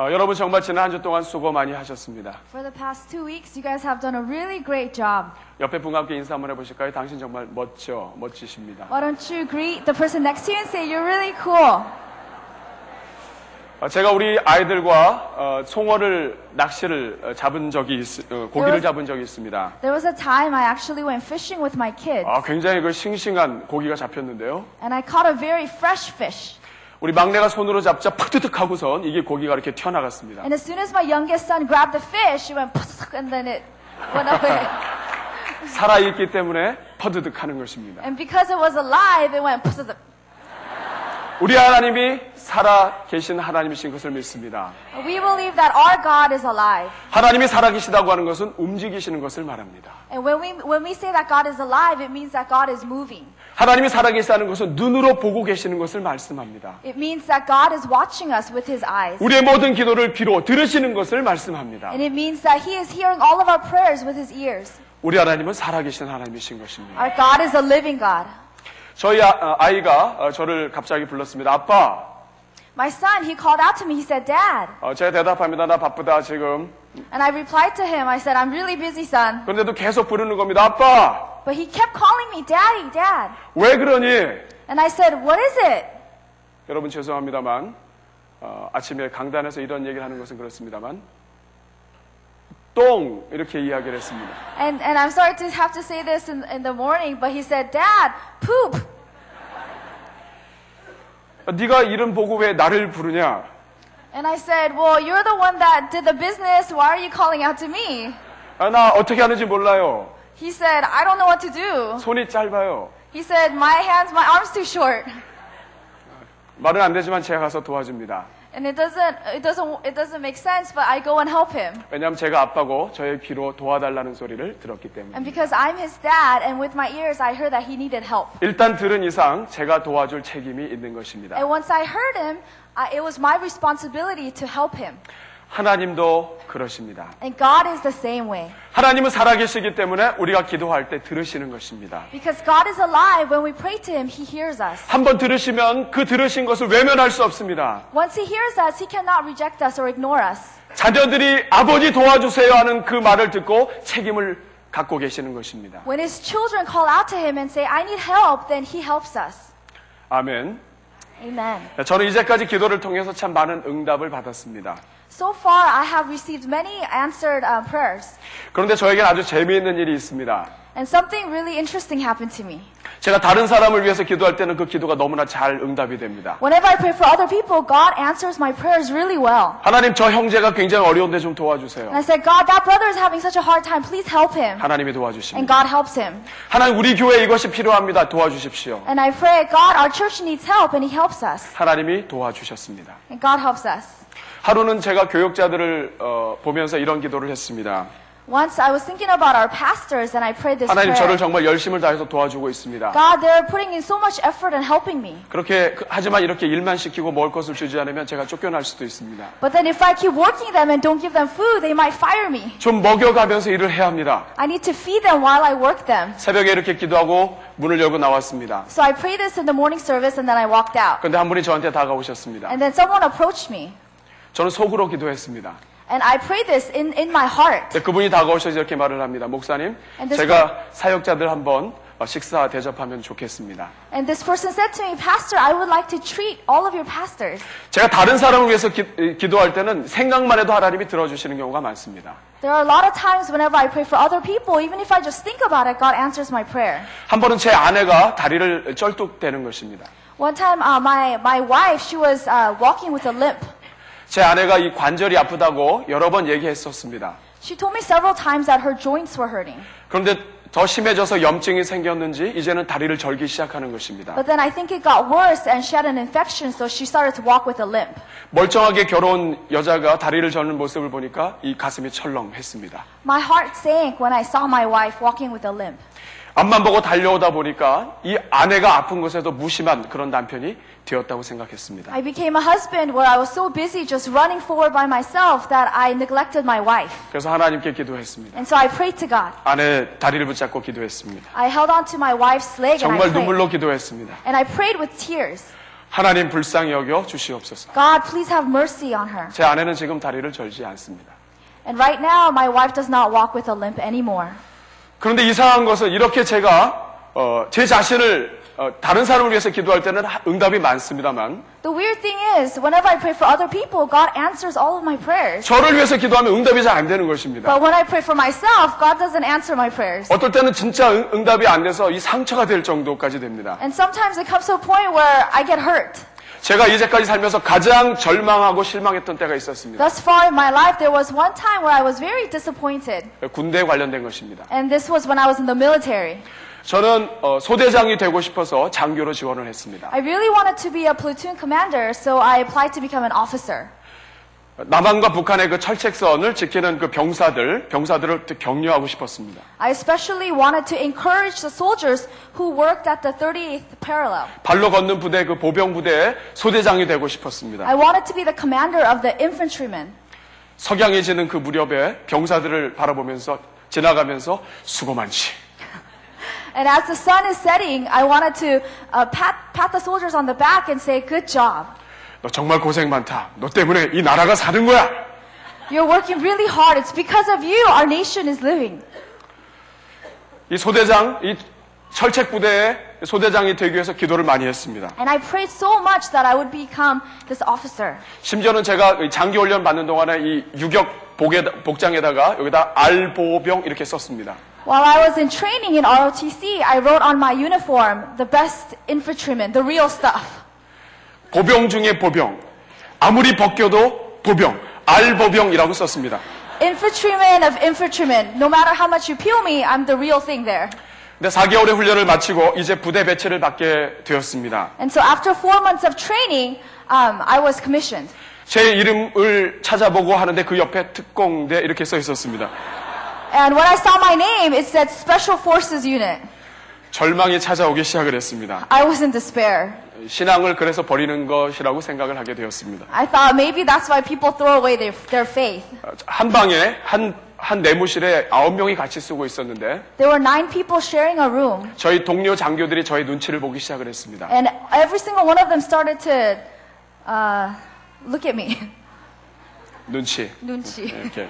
어, 여러분 정말 지난 한 주 동안 수고 많이 하셨습니다. For the past two weeks, you guys have done a really great job. 옆에 분과 함께 인사 한번 해보실까요? 당신 정말 멋져, 멋지십니다. Why don't you greet the person next to you and say you're really cool? 어, 제가 우리 아이들과 어, 송어를 낚시를 어, 잡은 적이 있, 어, 고기를 was, 잡은 적이 있습니다. There was a time I actually went fishing with my kids. 아, 굉장히 그 싱싱한 고기가 잡혔는데요. And I caught a very fresh fish. 우리 막내가 손으로 잡자 팍뜨득 하고선 이게 고기가 이렇게 튀어나갔습니다. And as soon as my youngest son grabbed the fish, it went and then it went away. 살아있기 때문에 퍼드득 하는 것입니다. And because it was alive, it went 퍼드득. 우리 하나님이 살아계신 하나님이신 것을 믿습니다. We believe that our God is alive. 하나님이 살아계시다고 하는 것은 움직이시는 것을 말합니다. And when we when we say that God is alive, it means that God is moving. 하나님이 살아계시다는 것은 눈으로 보고 계시는 것을 말씀합니다. It means that God is watching us with His eyes. 우리의 모든 기도를 비로 들으시는 것을 말씀합니다. And it means that He is hearing all of our prayers with His ears. 우리 하나님은 살아계신 하나님이신 것입니다. Our God is a living God. 저희 아, 아이가 저를 갑자기 불렀습니다. 아빠. My son, he called out to me. He said, "Dad." 어, 제가 대답합니다. 나 바쁘다 지금. And I replied to him. I said, "I'm really busy, son." 그런데도 계속 부르는 겁니다. 아빠. But he kept calling me, "Daddy, Dad." 왜 그러니? And I said, "What is it?" 여러분 죄송합니다만 어, 아침에 강단에서 이런 얘기를 하는 것은 그렇습니다만. 똥 이렇게 이야기를 했습니다. And and I'm sorry to have to say this in in the morning, but he said, "Dad, poop." 네가 이름 보고 왜 나를 부르냐? And I said, "Well, you're the one that did the business. Why are you calling out to me?" 아, 나 어떻게 하는지 몰라요. He said, "I don't know what to do." 손이 짧아요. He said, "My hands, my arms too short." 말은 안 되지만 제가 가서 도와줍니다. And it doesn't, it doesn't, it doesn't make sense, but I go and help him. 왜냐하면 제가 아빠고 저의 귀로 도와달라는 소리를 들었기 때문에. And because I'm his dad, and with my ears, I heard that he needed help. 일단 들은 이상 제가 도와줄 책임이 있는 것입니다. And once I heard him, it was my responsibility to help him. 하나님도 그러십니다. And God is the same way. 하나님은 살아계시기 때문에 우리가 기도할 때 들으시는 것입니다. Because God is alive, when we pray to Him, He hears us. 한번 들으시면 그 들으신 것을 외면할 수 없습니다. Once He hears us, He cannot reject us or ignore us. 자녀들이 아버지 도와주세요 하는 그 말을 듣고 책임을 갖고 계시는 것입니다. When His children call out to Him and say, "I need help," then He helps us. 아멘. Amen. 저는 이제까지 기도를 통해서 참 많은 응답을 받았습니다. So far, I have received many answered uh, prayers. 그런데 저에겐 아주 재미있는 일이 있습니다. And something really interesting happened to me. 제가 다른 사람을 위해서 기도할 때는 그 기도가 너무나 잘 응답이 됩니다. Whenever I pray for other people, God answers my prayers really well. 하나님, 저 형제가 굉장히 어려운데 좀 도와주세요. And I said, "God, that brother is having such a hard time. Please help him." 하나님이 도와주십니다. And God helps him. 하나님, 우리 교회 이것이 필요합니다. 도와주십시오. And I pray, "God, our church needs help," and He helps us. 하나님이 도와주셨습니다. And God helps us. 하루는 제가 교역자들을 어, 보면서 이런 기도를 했습니다. Once I was thinking about our pastors and I prayed this 하나님 prayer. 저를 정말 열심을 다해서 도와주고 있습니다. God, they're putting in so much effort and helping me. 그렇게 하지만 이렇게 일만 시키고 먹을 것을 주지 않으면 제가 쫓겨날 수도 있습니다. But then if I keep working them and don't give them food, they might fire me. 좀 먹여가면서 일을 해야 합니다. I need to feed them while I work them. 새벽에 이렇게 기도하고 문을 열고 나왔습니다. So I prayed this in the morning service and then I walked out. 근데 한 분이 저한테 다가오셨습니다. And then someone approached me. 저는 속으로 기도했습니다. And I pray this in in my heart. 네, 그분이 다가오셔서 이렇게 말을 합니다. 목사님, 제가 사역자들 한번 식사 대접하면 좋겠습니다. And this person said to me, "Pastor, I would like to treat all of your pastors." 제가 다른 사람을 위해서 기, 기도할 때는 생각만 해도 하나님이 들어주시는 경우가 많습니다. There are a lot of times whenever I pray for other people, even if I just think about it, God answers my prayer. 한 번은 제 아내가 다리를 쩔뚝대는 것입니다. One time, uh, my my wife, she was uh, walking with a limp. 제 아내가 이 관절이 아프다고 여러 번 얘기했었습니다. She told me several times that her joints were hurting. 그런데 더 심해져서 염증이 생겼는지 이제는 다리를 절기 시작하는 것입니다. But then I think it got worse and she had an infection, so she started to walk with a limp. 멀쩡하게 결혼 여자가 다리를 저는 모습을 보니까 이 가슴이 철렁했습니다. My heart sank when I saw my wife walking with a limp. 앞만 보고 달려오다 보니까 이 아내가 아픈 것에도 무심한 그런 남편이 되었다고 생각했습니다. I became a husband where I was so busy just running forward by myself that I neglected my wife. 그래서 하나님께 기도했습니다. And so I prayed to God. 아내 다리를 붙잡고 기도했습니다. I held on to my wife's leg and I prayed. 정말 눈물로 기도했습니다. And I prayed with tears. 하나님 불쌍히 여겨 주시옵소서. God, please have mercy on her. 제 아내는 지금 다리를 절지 않습니다. And right now my wife does not walk with a limp anymore. 그런데 이상한 것은 이렇게 제가 어, 제 자신을 어, 다른 사람을 위해서 기도할 때는 응답이 많습니다만 The weird thing is, whenever I pray for other people, God answers all of my prayers. 저를 위해서 기도하면 응답이 잘 안 되는 것입니다. But when I pray for myself, God doesn't answer my prayers. 어떨 때는 진짜 응답이 안 돼서 이 상처가 될 정도까지 됩니다. And sometimes it comes to a point where I get hurt. 제가 이제까지 살면서 가장 절망하고 실망했던 때가 있었습니다. Thus far in my life, there was one time where I was very disappointed. 군대에 관련된 것입니다. And this was when I was in the military. 저는 어, 소대장이 되고 싶어서 장교로 지원을 했습니다. I really wanted to be a platoon commander, so I applied to become an officer. 남한과 북한의 그 철책선을 지키는 그 병사들, 병사들을 격려하고 싶었습니다. I especially wanted to encourage the soldiers who worked at the thirty-eighth parallel. 발로 걷는 부대, 그 보병 부대의 소대장이 되고 싶었습니다. I wanted to be the commander of the infantrymen. 석양이 지는 그 무렵에 병사들을 바라보면서 지나가면서 수고 많지. And as the sun is setting, I wanted to uh, pat pat the soldiers on the back and say good job. 너 정말 고생 많다. 너 때문에 이 나라가 사는 거야. You're working really hard. It's because of you our nation is living. 이 소대장, 이 철책 부대의 소대장이 되기 위해서 기도를 많이 했습니다. And I prayed so much that I would become this officer. 심지어는 제가 장기 훈련 받는 동안에 이 유격 복에, 복장에다가 여기다 알보병 이렇게 썼습니다. While I was in training in R O T C, I wrote on my uniform the best infantryman, the real stuff. 보병 중에 보병, 아무리 벗겨도 보병, 알보병이라고 썼습니다. Infantryman of infantrymen, no matter how much you peel me, I'm the real thing there. 근데 사 개월의 훈련을 마치고 이제 부대 배치를 받게 되었습니다. And so after four months of training, um, I was commissioned. 제 이름을 찾아보고 하는데 그 옆에 특공대 이렇게 써 있었습니다. And when I saw my name, it said Special Forces Unit. 절망이 찾아오기 시작을 했습니다. I was in despair. 신앙을 그래서 버리는 것이라고 생각을 하게 되었습니다. I thought maybe that's why people throw away their, their faith. 한 방에 한, 한 내무실에 아홉 명이 같이 쓰고 있었는데 There were nine people sharing a room. 저희 동료 장교들이 저의 눈치를 보기 시작을 했습니다. And every single one of them started to uh, look at me. 눈치. 눈치. 이렇게.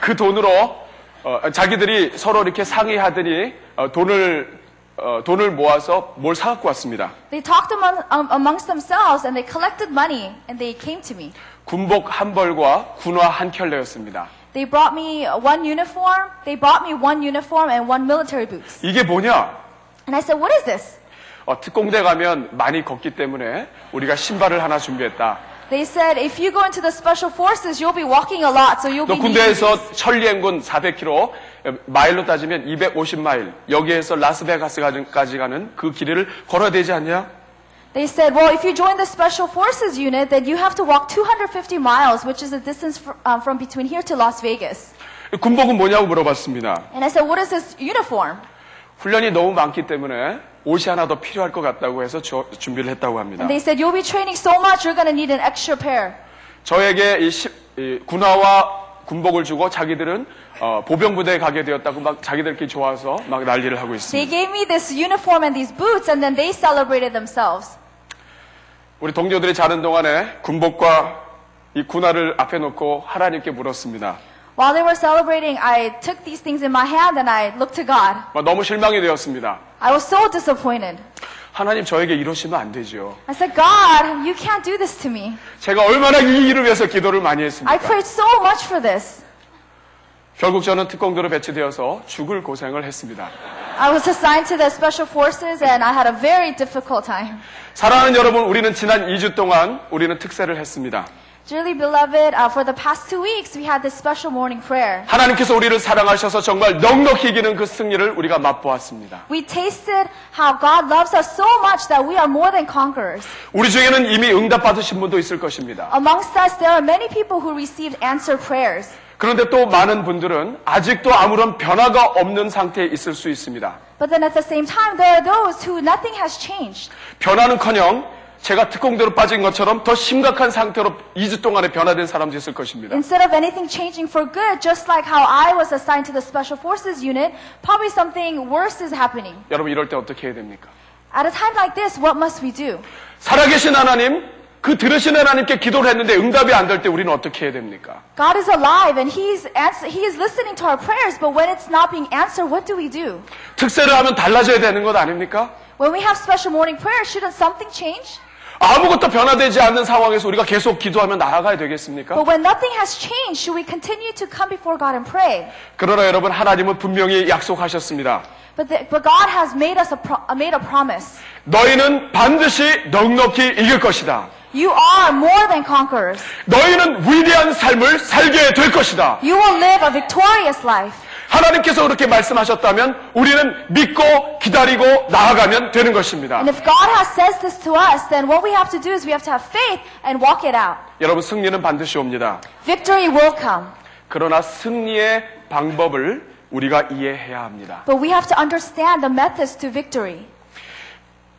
그 돈으로 어, 자기들이 서로 이렇게 상의하더니 어, 돈을 어, 돈을 모아서 뭘 사 갖고 왔습니다. They talked among, um, amongst themselves and they collected money and they came to me. 군복 한 벌과 군화 한 켤레였습니다. They brought me one uniform. They brought me one uniform and one military boots. 이게 뭐냐? And I said, "What is this?" 어, 특공대 가면 많이 걷기 때문에 우리가 신발을 하나 준비했다. They said, if you go into the special forces, you'll be walking a lot, so you'll be. 너 군대에서 천리행군 사백 킬로미터, 마일로 따지면 이백오십 마일. 여기에서 라스베가스까지 가는 그 길을 걸어야 되지 않냐? They said, well, if you join the special forces unit, then you have to walk two hundred fifty miles, which is the distance from between here to Las Vegas. 군복은 뭐냐고 물어봤습니다. And I said, what is this uniform? 훈련이 너무 많기 때문에 옷이 하나 더 필요할 것 같다고 해서 저, 준비를 했다고 합니다. And they said, you'll be training so much, you're going to need an extra pair. 저에게 이, 시, 이 군화와 군복을 주고 자기들은 어, 보병 부대에 가게 되었다고 막 자기들끼리 좋아서 막 난리를 하고 있습니다. They gave me this uniform and these boots, and then they celebrated themselves. 우리 동료들이 자는 동안에 군복과 이 군화를 앞에 놓고 하나님께 물었습니다. While they were celebrating, I took these things in my hand and I looked to God. 너무 실망이 되었습니다. I was so disappointed. 하나님 저에게 이러시면 안 되죠. I said, God, you can't do this to me. 제가 얼마나 이 일을 위해서 기도를 많이 했습니까? I prayed so much for this. 결국 저는 특공대로 배치되어서 죽을 고생을 했습니다. I was assigned to the special forces and I had a very difficult time. 사랑하는 여러분, 우리는 지난 이 주 동안 우리는 특세를 했습니다. Dearly beloved, uh, for the past two weeks we had this special morning prayer. 하나님께서 우리를 사랑하셔서 정말 넉넉히 이기는 그 승리를 우리가 맛보았습니다. We tasted how God loves us so much that we are more than conquerors. 우리 중에는 이미 응답 받으신 분도 있을 것입니다. Amongst us there are many people who received answered prayers. 그런데 또 많은 분들은 아직도 아무런 변화가 없는 상태에 있을 수 있습니다. But then at the same time there are those who nothing has changed. 변화는커녕 제가 특공대로 빠진 것처럼 더 심각한 상태로 이 주 동안에 변화된 사람도 있을 것입니다. Instead of anything changing for good, just like how I was assigned to the Special Forces Unit, probably something worse is happening. 여러분 이럴 때 어떻게 해야 됩니까? At a time like this, what must we do? 살아계신 하나님, 그 들으시는 하나님께 기도를 했는데 응답이 안 될 때 우리는 어떻게 해야 됩니까? God is alive and He is He is listening to our prayers, but when it's not being answered, what do we do? 특세를 하면 달라져야 되는 것 아닙니까? When we have special morning prayer, shouldn't something change? 아무것도 변화되지 않는 상황에서 우리가 계속 기도하며 나아가야 되겠습니까? But when nothing has changed, should we continue to come before God and pray? 그러나 여러분 하나님은 분명히 약속하셨습니다. But, the, but God has made us a, pro, made a promise. 너희는 반드시 넉넉히 이길 것이다. You are more than conquerors. 너희는 위대한 삶을 살게 될 것이다. You will live a victorious life. 하나님께서 그렇게 말씀하셨다면 우리는 믿고 기다리고 나아가면 되는 것입니다. And if God has said this to us, then what we have to do is we have to have faith and walk it out. 여러분 승리는 반드시 옵니다. Victory will come. 그러나 승리의 방법을 우리가 이해해야 합니다. But we have to understand the methods to victory.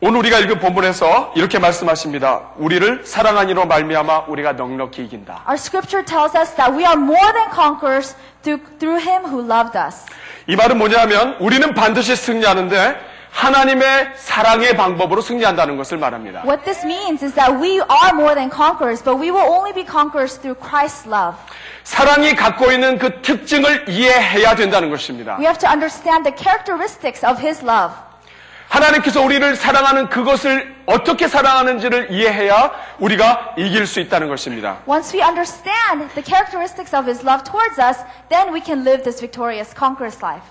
오늘 우리가 읽은 본문에서 이렇게 말씀하십니다. 우리를 사랑하니로 말미암아 우리가 넉넉히 이긴다. Our scripture tells us that we are more than conquerors through, through him who loved us. 이 말은 뭐냐면 우리는 반드시 승리하는데 하나님의 사랑의 방법으로 승리한다는 것을 말합니다. What this means is that we are more than conquerors, but we will only be conquerors through Christ's love. 사랑이 갖고 있는 그 특징을 이해해야 된다는 것입니다. We have to understand the characteristics of his love. 하나님께서 우리를 사랑하는 그것을 어떻게 사랑하는지를 이해해야 우리가 이길 수 있다는 것입니다. Once we understand the characteristics of his love towards us, then we can live this victorious conqueror's life.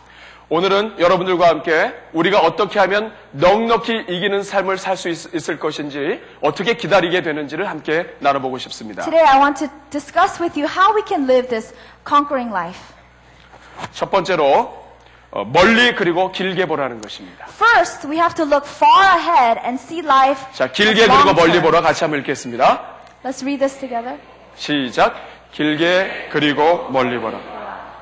오늘은 여러분들과 함께 우리가 어떻게 하면 넉넉히 이기는 삶을 살 수 있을 것인지, 어떻게 기다리게 되는지를 함께 나눠보고 싶습니다. Today I want to discuss with you how we can live this conquering life. 첫 번째로 어, 멀리 그리고 길게 보라는 것입니다. First, we have to look far ahead and see life. 자, 길게 그리고 멀리 보라 같이 한번 읽겠습니다. Let's read this together. 시작. 길게 그리고 멀리 보라.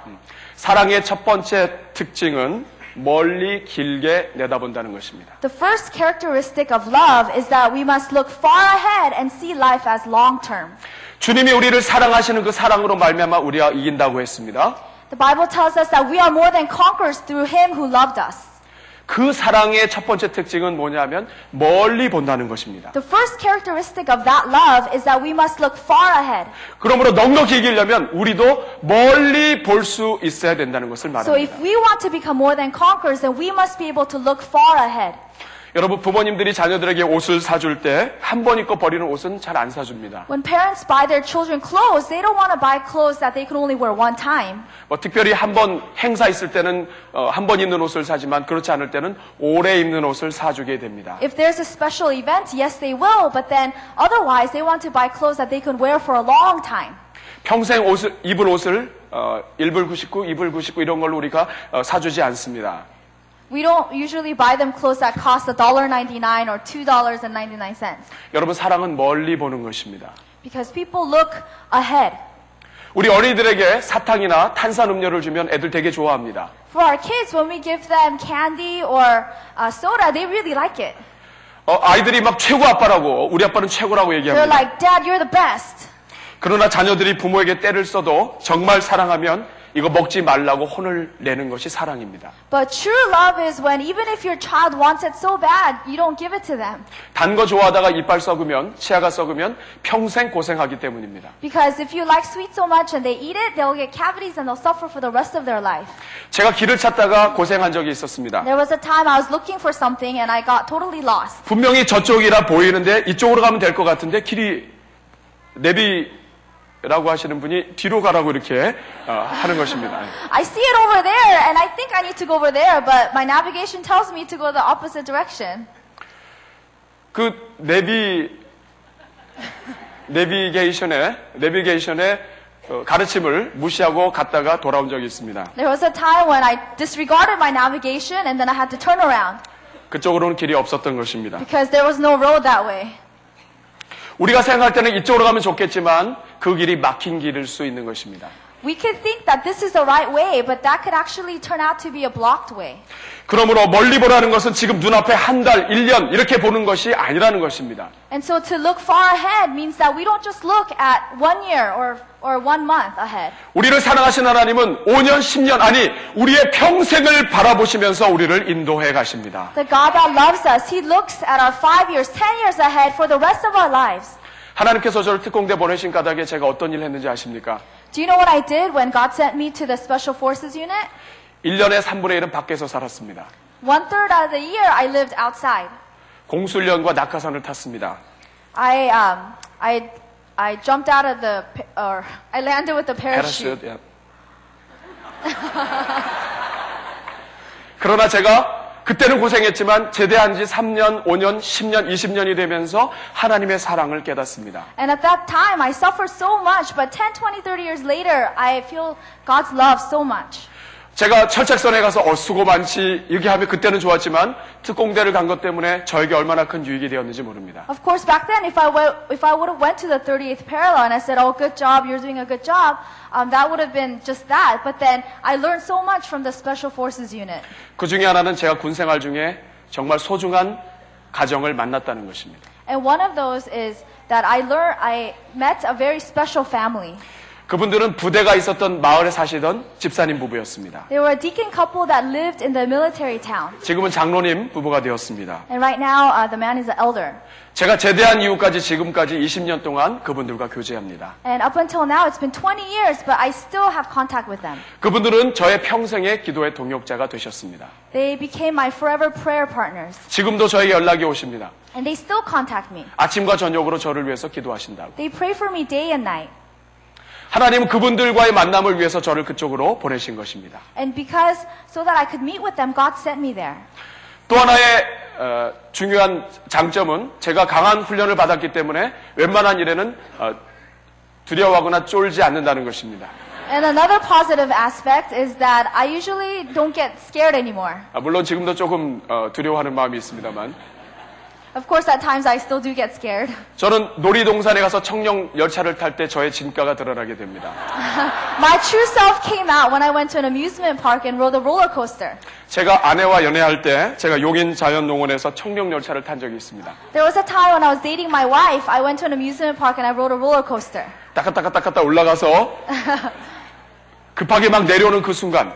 음. 사랑의 첫 번째 특징은 멀리 길게 내다본다는 것입니다. The first characteristic of love is that we must look far ahead and see life as long term. 주님이 우리를 사랑하시는 그 사랑으로 말미암아 우리가 이긴다고 했습니다. The Bible tells us that we are more than conquerors through Him who loved us. 그 사랑의 첫 번째 특징은 뭐냐면 멀리 본다는 것입니다. The first characteristic of that love is that we must look far ahead. 그러므로 넉넉히 이기려면 우리도 멀리 볼 수 있어야 된다는 것을 말합니다. So if we want to become more than conquerors, then we must be able to look far ahead. 여러분 부모님들이 자녀들에게 옷을 사줄 때 한 번 입고 버리는 옷은 잘 안 사줍니다. When parents buy their children clothes, they don't want to buy clothes that they can only wear one time. 뭐 특별히 한 번 행사 있을 때는 어, 한 번 입는 옷을 사지만 그렇지 않을 때는 오래 입는 옷을 사주게 됩니다. If there's a special event, yes they will, but then otherwise they want to buy clothes that they can wear for a long time. 평생 옷을 입을 옷을 어, 일불 구십구, 이불 구십구 이런 걸로 우리가 어, 사주지 않습니다. We don't usually buy them clothes that cost one dollar ninety-nine or two dollars and ninety-nine cents. 여러분 사랑은 멀리 보는 것입니다. Because people look ahead. 우리 어린이들에게 사탕이나 탄산음료를 주면 애들 되게 좋아합니다. For our kids, when we give them candy or uh, soda, they really like it. 어, 아이들이 막 최고 아빠라고, 우리 아빠는 최고라고 얘기합니다. They're like, Dad, you're the best. 그러나 자녀들이 부모에게 떼를 써도 정말 사랑하면 이거 먹지 말라고 혼을 내는 것이 사랑입니다. But true love is when even if your child wants it so bad, you don't give it to them. 단 거 좋아하다가 이빨 썩으면, 치아가 썩으면 평생 고생하기 때문입니다. Because if you like sweet so much and they eat it, they'll get cavities and they'll suffer for the rest of their life. 제가 길을 찾다가 고생한 적이 있었습니다. There was a time I was looking for something and I got totally lost. 분명히 저쪽이라 보이는데 이쪽으로 가면 될 것 같은데 길이 내비 라고 하시는 분이 뒤로 가라고 이렇게 하는 것입니다. I see it over there and I think I need to go over there, but my navigation tells me to go the opposite direction. 그 내비 내비게이션의 내비게이션의 가르침을 무시하고 갔다가 돌아온 적이 있습니다. There was a time when I disregarded my navigation and then I had to turn around. 그쪽으로는 길이 없었던 것입니다. Because there was no road that way. 우리가 생각할 때는 이쪽으로 가면 좋겠지만 그 길이 막힌 길일 수 있는 것입니다. We could think that this is the right way, but that could actually turn out to be a blocked way. 그러므로 멀리 보라는 것은 지금 눈앞에 한 달, 일 년 이렇게 보는 것이 아니라는 것입니다. And so to look far ahead means that we don't just look at one year or or one month ahead. 우리를 사랑하신 하나님은 오 년, 십 년 아니 우리의 평생을 바라보시면서 우리를 인도해 가십니다. The God that loves us, He looks at our five years, ten years ahead for the rest of our lives. 하나님께서 저를 특공대 보내신 까닭에 제가 어떤 일을 했는지 아십니까? Do you know what I did when God sent me to the Special Forces Unit? 일 년의 삼분의 일은 밖에서 살았습니다. One third of the year I lived outside. 공수련과 낙하산을 탔습니다. I um I I jumped out of the or I landed with the parachute. Parachute, yeah. 그러나 제가 그때는 고생했지만 제대한 지 삼 년, 오 년, 십 년, 이십 년이 되면서 하나님의 사랑을 깨닫습니다. And at that time I suffered so much, but ten, twenty, thirty years later I feel God's love so much. 제가 철책선에 가서 어 수고 많지 얘기하면 그때는 좋았지만 특공대를 간 것 때문에 저에게 얼마나 큰 유익이 되었는지 모릅니다. Of course, back then, if I were, if I would have went to the thirty-eighth parallel and I said, "Oh, good job, you're doing a good job," um, that would have been just that. But then I learned so much from the Special Forces Unit. 그 중에 하나는 제가 군 생활 중에 정말 소중한 가정을 만났다는 것입니다. And one of those is that I learned I met a very special family. 그분들은 부대가 있었던 마을에 사시던 집사님 부부였습니다. They were a deacon couple that lived in the military town. 지금은 장로님 부부가 되었습니다. And right now, uh, the man is an elder. 제가 제대한 이후까지 지금까지 이십 년 동안 그분들과 교제합니다. And up until now, it's been twenty years, but I still have contact with them. 그분들은 저의 평생의 기도의 동역자가 되셨습니다. They became my forever prayer partners. 지금도 저에게 연락이 오십니다. And they still contact me. 아침과 저녁으로 저를 위해서 기도하신다고. They pray for me day and night. 하나님은 그분들과의 만남을 위해서 저를 그쪽으로 보내신 것입니다. And because so that I could meet with them, God sent me there. 또 하나의 어, 중요한 장점은 제가 강한 훈련을 받았기 때문에 웬만한 일에는 어, 두려워하거나 쫄지 않는다는 것입니다. And another positive aspect is that I usually don't get scared anymore. 아, 물론 지금도 조금 어, 두려워하는 마음이 있습니다만. Of course, at times I still do get scared. 저는 놀이동산에 가서 청룡 열차를 탈 때 저의 진가가 드러나게 됩니다. My true self came out when I went to an amusement park and rode a roller coaster. 제가 아내와 연애할 때 제가 용인 자연농원에서 청룡 열차를 탄 적이 있습니다. There was a time when I was dating my wife. I went to an amusement park and I rode a roller coaster. 따까따까따까따 올라가서 급하게 막 내려오는 그 순간,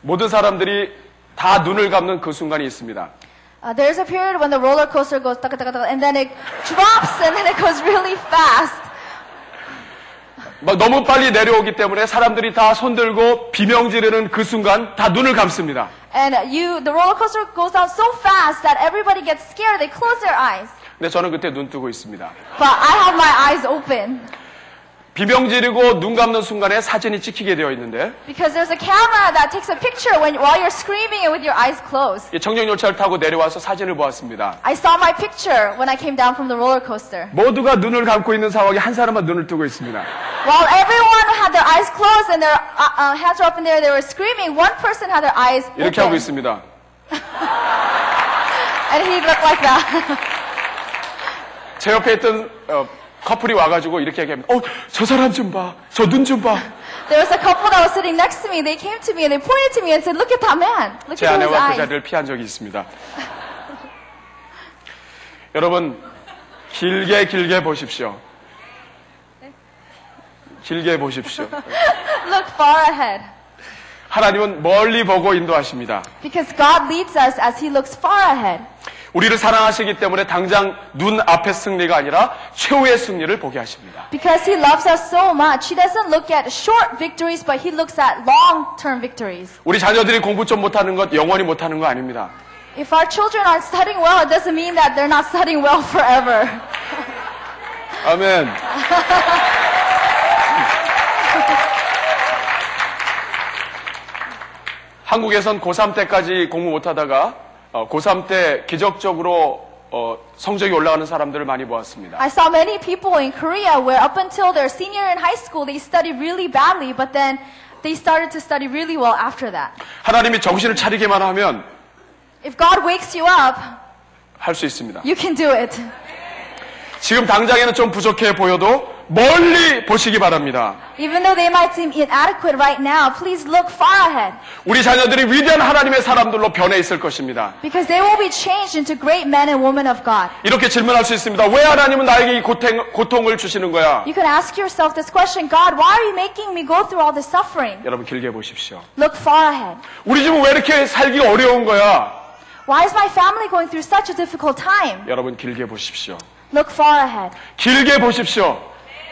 모든 사람들이 다 눈을 감는 그 순간이 있습니다. Uh, there's a period when the roller coaster goes and then it drops and then it goes really fast. 막 너무 빨리 내려오기 때문에 사람들이 다 손들고 비명 지르는 그 순간 다 눈을 감습니다. And you, the roller coaster goes down so fast that everybody gets scared. They close their eyes. 근데 저는 그때 눈 뜨고 있습니다. But I have my eyes open. 비명 지르고 눈 감는 순간에 사진이 찍히게 되어 있는데. Because there's a camera that takes a picture when while you're screaming and with your eyes closed. 이 청룡 열차를 타고 내려와서 사진을 보았습니다. I saw my picture when I came down from the roller coaster. 모두가 눈을 감고 있는 상황에 한 사람만 눈을 뜨고 있습니다. While everyone had their eyes closed and their uh, uh, hands were up in the air, they were screaming. One person had their eyes open. 이렇게 하고 있습니다. And he looked like that. 제 옆에 있던 어, 커플이 와가지고 이렇게 얘기합니다. 어, 저 사람 좀 봐. 저 눈 좀 봐. There was a couple that was sitting next to me. They came to me and they pointed to me and said, "Look at that man. Look at his eyes." 제 아내와 그 자리를 피한 적이 있습니다. 여러분, 길게 길게 보십시오. 길게 보십시오. Look far ahead. 하나님은 멀리 보고 인도하십니다. Because God leads us as He looks far ahead. 우리를 사랑하시기 때문에 당장 눈앞의 승리가 아니라 최후의 승리를 보게 하십니다. Because He loves us so much, He doesn't look at short victories, but He looks at long-term victories. 우리 자녀들이 공부 좀 못하는 것 영원히 못하는 거 아닙니다. If our children aren't studying well, it doesn't mean that they're not studying well forever. 아멘. 한국에선 고삼 때까지 공부 못하다가 고삼 때 기적적으로 어, 성적이 올라가는 사람들을 많이 보았습니다. I saw many people in Korea where up until their senior in high school they studied really badly, but then they started to study really well after that. 하나님이 정신을 차리기만 하면 If God wakes you up, 할 수 있습니다. You can do it. 지금 당장에는 좀 부족해 보여도 멀리 보시기 바랍니다. Even though they might seem inadequate right now, please look far ahead. 우리 자녀들이 위대한 하나님의 사람들로 변해 있을 것입니다. Because they will be changed into great men and women of God. 이렇게 질문할 수 있습니다. 왜 하나님은 나에게 이 고통, 고통을 주시는 거야? You can ask yourself this question, God, why are you making me go through all this suffering? 여러분 길게 보십시오. Look far ahead. 우리 집은 왜 이렇게 살기 어려운 거야? Why is my family going through such a difficult time? 여러분 길게 보십시오. Look far ahead. 길게 보십시오.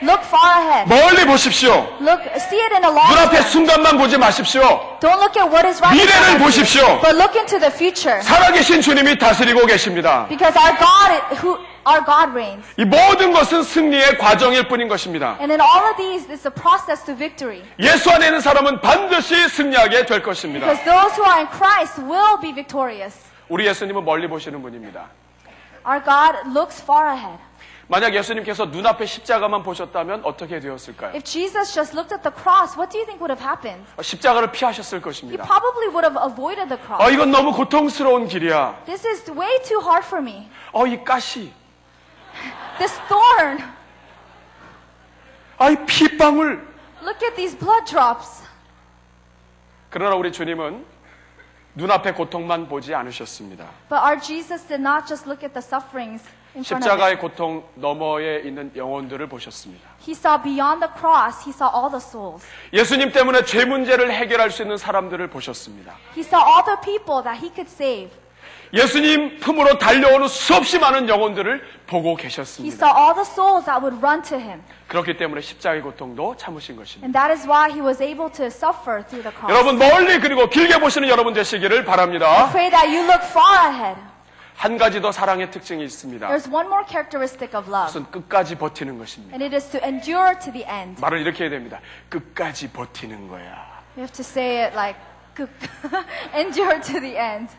Look far ahead. 멀리 보십시오. Look, see it in a long 눈앞의 순간만 보지 마십시오. Don't look at what is right 미래를 보십시오. But look into the future. 살아계신 주님이 다스리고 계십니다. Because our God, who, our God reigns. 이 모든 것은 승리의 과정일 뿐인 것입니다. And in all of these, it's a process to victory. 예수 안에 있는 사람은 반드시 승리하게 될 것입니다. Because those who are in Christ will be victorious. 우리 예수님은 멀리 보시는 분입니다. Our God looks far ahead. 만약 예수님께서 눈앞에 십자가만 보셨다면 어떻게 되었을까요? If Jesus just looked at the cross, what do you think would have happened? 십자가를 피하셨을 것입니다. He probably would have avoided the cross. 아, 이건 너무 고통스러운 길이야. This is way too hard for me. 어, 이 가시. This thorn. 아, 이 피방울. Look at these blood drops. 그러나 우리 주님은 눈앞에 고통만 보지 않으셨습니다. But our Jesus did not just look at the sufferings. 십자가의 고통 너머에 있는 영혼들을 보셨습니다. He saw beyond the cross, he saw all the souls. 예수님 때문에 죄 문제를 해결할 수 있는 사람들을 보셨습니다. He saw all the people that he could save. 예수님 품으로 달려오는 수없이 많은 영혼들을 보고 계셨습니다. He saw all the souls that would run to him. 그렇기 때문에 십자가의 고통도 참으신 것입니다. And that is why he was able to suffer through the cross. 여러분 멀리 그리고 길게 보시는 여러분 되시기를 바랍니다. I pray that you look far ahead. 한 가지 더 사랑의 특징이 있습니다. There's one more characteristic of love. 그것은 끝까지 버티는 것입니다. And it is to endure to the end. 말을 이렇게 해야 됩니다. 끝까지 버티는 거야. You have to say it like endure to the end.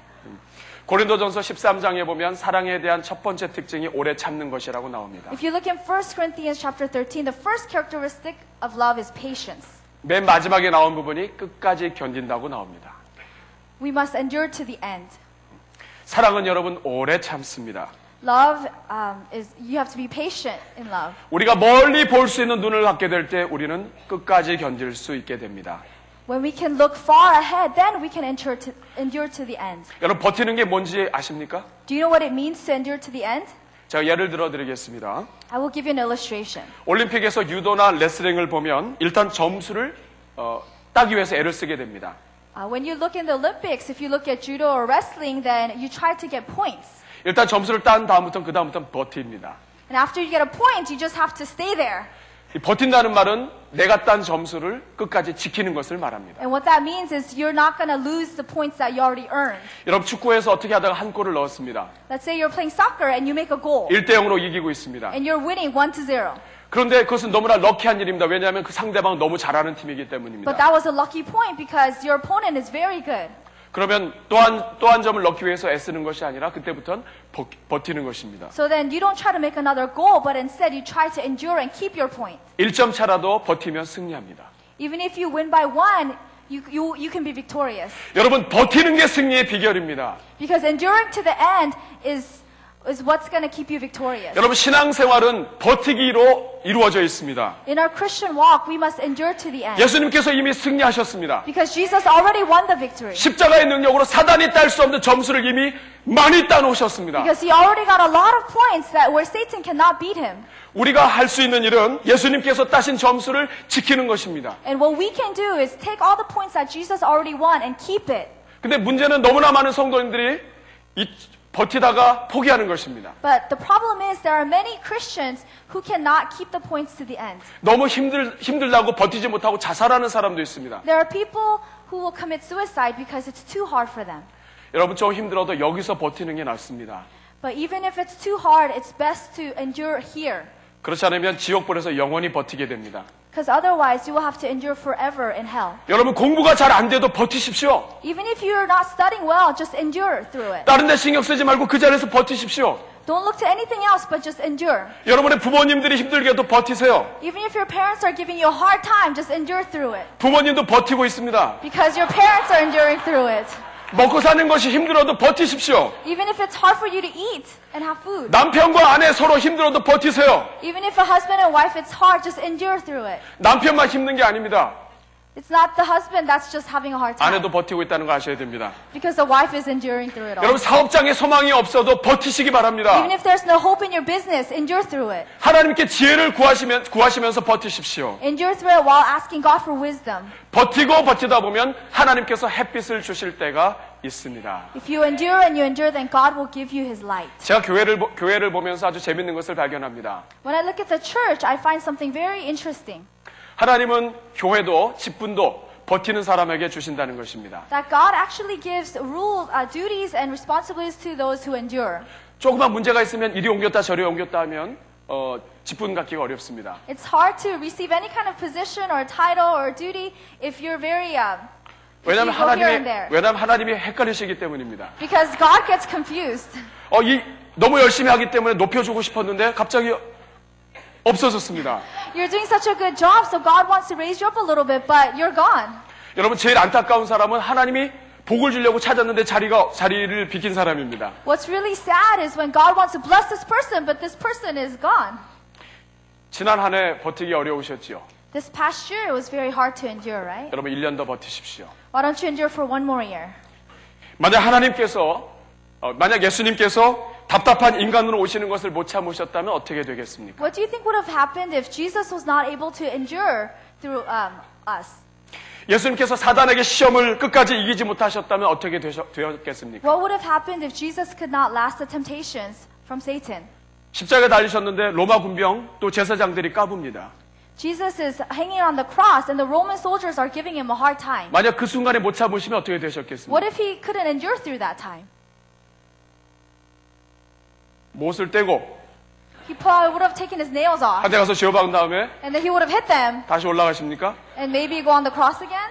고린도전서 십삼 장에 보면 사랑에 대한 첫 번째 특징이 오래 참는 것이라고 나옵니다. If you look in First Corinthians chapter thirteen, the first characteristic of love is patience. 맨 마지막에 나온 부분이 끝까지 견딘다고 나옵니다. We must endure to the end. 사랑은 여러분 오래 참습니다. Love um, is you have to be patient in love. 우리가 멀리 볼 수 있는 눈을 갖게 될 때 우리는 끝까지 견딜 수 있게 됩니다. When we can look far ahead, then we can endure to, endure to the end. 여러분 버티는 게 뭔지 아십니까? Do you know what it means to endure to the end? 제가 예를 들어 드리겠습니다. I will give you an illustration. 올림픽에서 유도나 레슬링을 보면 일단 점수를 어, 따기 위해서 애를 쓰게 됩니다. Uh, when you look in the Olympics, if you look at judo or wrestling, then you try to get points. 일단 점수를 딴 다음부터 그 다음부터 버팁니다. And after you get a point, you just have to stay there. 이 버틴다는 말은 내가 딴 점수를 끝까지 지키는 것을 말합니다. And what that means is you're not going to lose the points that you already earned. 여러분 축구에서 어떻게 하다가 한 골을 넣었습니다. Let's say you're playing soccer and you make a goal. 일 대 영으로 이기고 있습니다. And you're winning one to zero. 그런데 그것은 너무나 럭키한 일입니다. 왜냐하면 그 상대방은 너무 잘하는 팀이기 때문입니다. But that was a lucky point because your opponent is very good. 그러면 또 한 또 한 점을 넣기 위해서 애쓰는 것이 아니라 그때부터는 버, 버티는 것입니다. So then you don't try to make another goal, but instead you try to endure and keep your point. 일 점 차라도 버티면 승리합니다. Even if you win by one, you you you can be victorious. 여러분 버티는 게 승리의 비결입니다. Because enduring to the end is is what's going to keep you victorious. 여러분 신앙생활은 버티기로 이루어져 있습니다. In our Christian walk, we must endure to the end. 예수님께서 이미 승리하셨습니다. Because Jesus already won the victory. 십자가의 능력으로 사단이 딸 수 없는 점수를 이미 많이 따놓으셨습니다. Because he already got a lot of points that where Satan cannot beat him. 우리가 할 수 있는 일은 예수님께서 따신 점수를 지키는 것입니다. And what we can do is take all the points that Jesus already won and keep it. 근데 문제는 너무나 많은 성도님들이 이 버티다가 포기하는 것입니다. But the problem is there are many Christians who cannot keep the points to the end. 너무 힘들 힘들다고 버티지 못하고 자살하는 사람도 있습니다. There are people who will commit suicide because it's too hard for them. 여러분 좀 힘들어도 여기서 버티는 게 낫습니다. But even if it's too hard, it's best to endure here. 그렇지 않으면 지옥불에서 영원히 버티게 됩니다. Because otherwise you will have to endure forever in hell. 여러분 공부가 잘 안 돼도 버티십시오. Even if you're not studying well, just endure through it. 다른 데 신경 쓰지 말고 그 자리에서 버티십시오. Don't look to anything else, but just endure. 여러분의 부모님들이 힘들게 해도 버티세요. Even if your parents are giving you a hard time, just endure through it. 부모님도 버티고 있습니다. Because your parents are enduring through it. 먹고 사는 것이 힘들어도 버티십시오. Even if it's hard for you to eat and have food. 남편과 아내 서로 힘들어도 버티세요. Even if a husband and wife it's hard, just endure through it. 남편만 힘든 게 아닙니다. It's not the husband that's just having a hard time. 아내도 버티고 있다는 거 아셔야 됩니다. Because the wife is enduring through it all. 여러분 사업장에 소망이 없어도 버티시기 바랍니다. Even if there's no hope in your business, endure through it. 하나님께 지혜를 구하시면 구하시면서 버티십시오. Endure through it while asking God for wisdom. 버티고 버티다 보면 하나님께서 햇빛을 주실 때가 있습니다. If you endure and you endure, then God will give you His light. 제가 교회를 교회를 보면서 아주 재밌는 것을 발견합니다. When I look at the church, I find something very interesting. 하나님은 교회도 직분도 버티는 사람에게 주신다는 것입니다. That God actually gives rules, uh, duties and responsibilities to those who endure. 조그만 문제가 있으면 이리 옮겼다 저리 옮겼다 하면 어, 직분 갖기가 어렵습니다. It's hard to receive any kind of position or title or duty if you're very uh, 왜냐하면 하나님이 왜냐하면 하나님이 헷갈리시기 때문입니다. Because God gets confused. 어, 이 너무 열심히 하기 때문에 높여주고 싶었는데 갑자기 없어졌습니다. You're doing such a good job, so God wants to raise you up a little bit, but you're gone. 여러분 제일 안타까운 사람은 하나님이 복을 주려고 찾았는데 자리가 자리를 비킨 사람입니다. What's really sad is when God wants to bless this person, but this person is gone. 지난 한 해 버티기 어려우셨지요? This past year it was very hard to endure, right? 여러분 일 년 더 버티십시오. Why don't you endure for one more year? 만약 하나님께서 어, 만약 예수님께서 답답한 인간으로 오시는 것을 못 참으셨다면 어떻게 되겠습니까? What do you think would have happened if Jesus was not able to endure through um, us? 예수님께서 사단에게 시험을 끝까지 이기지 못하셨다면 어떻게 되셨겠습니까? What would have happened if Jesus could not last the temptations from Satan? 십자가에 달리셨는데 로마 군병 또 제사장들이 까붑니다. Jesus is hanging on the cross, and the Roman soldiers are giving him a hard time. 만약 그 순간에 못 참으시면 어떻게 되셨겠습니까? What if he couldn't endure through that time? 못을 떼고 he probably would have taken his nails off. 한 대 가서 쥐어박은 다음에 and then he would have hit them. 다시 올라가십니까? And maybe go on the cross again?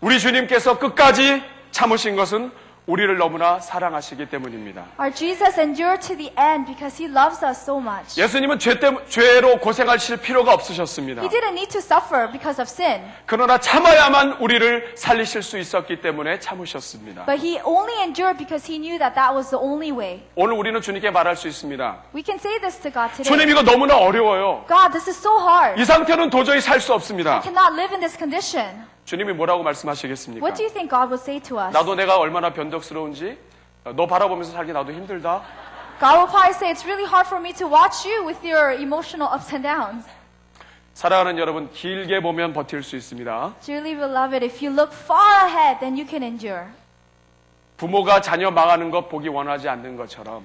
우리 주님께서 끝까지 참으신 것은 우리를 너무나 사랑하시기 때문입니다. Our Jesus endured to the end because he loves us so much. 예수님은 죄 때문에 죄로 고생하실 필요가 없으셨습니다. He didn't need to suffer because of sin. 그러나 참아야만 우리를 살리실 수 있었기 때문에 참으셨습니다. But he only endured because he knew that that was the only way. 오늘 우리는 주님께 말할 수 있습니다. We can say this to God today. 주님 이거 너무나 어려워요. God, this is so hard. 이 상태는 도저히 살 수 없습니다. I cannot live in this condition. 주님이 뭐라고 말씀하시겠습니까? What do you think God would say to us? 나도 내가 얼마나 변덕스러운지 너 바라보면서 살기 나도 힘들다. God will probably say it's really hard for me to watch you with your emotional ups and downs. 사랑하는 여러분, 길게 보면 버틸 수 있습니다. Dearly beloved, if you look far ahead, then you can endure. 부모가 자녀 망하는 것 보기 원하지 않는 것처럼.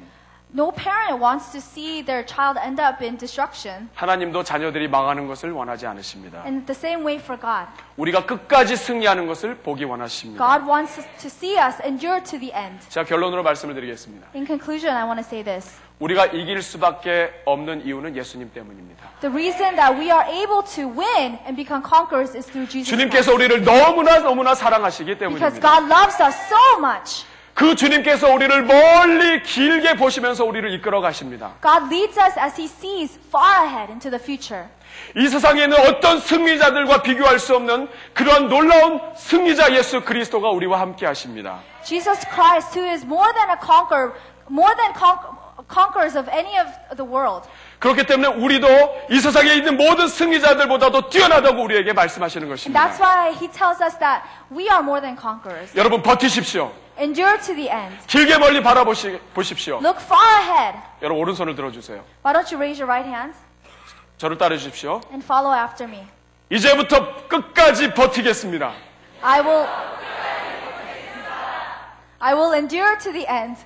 No parent wants to see their child end up in destruction. 하나님도 자녀들이 망하는 것을 원하지 않으십니다. And the same way for God. 우리가 끝까지 승리하는 것을 보기 원하십니다. God wants to see us endure to the end. 자, 결론으로 말씀을 드리겠습니다. In conclusion, I want to say this. 우리가 이길 수밖에 없는 이유는 예수님 때문입니다. The reason that we are able to win and become conquerors is through Jesus. 주님께서 우리를 너무나 너무나 사랑하시기 때문입니다. Because God loves us so much. 그 주님께서 우리를 멀리 길게 보시면서 우리를 이끌어 가십니다. God leads us as He sees far ahead into the future. 이 세상에 있는 어떤 승리자들과 비교할 수 없는 그런 놀라운 승리자 예수 그리스도가 우리와 함께 하십니다. Jesus Christ, who is more than a conqueror, more than conquerors of any of the world. 그렇기 때문에 우리도 이 세상에 있는 모든 승리자들보다도 뛰어나다고 우리에게 말씀하시는 것입니다. And that's why He tells us that we are more than conquerors. 여러분 버티십시오. Endure to the end. 길게 멀리 바라보시 보십시오. Look far ahead. 여러분 오른손을 들어주세요. Why don't you raise your right hand? 저를 따르십시오. And follow after me. 이제부터 끝까지 버티겠습니다. I will. I will endure to the end.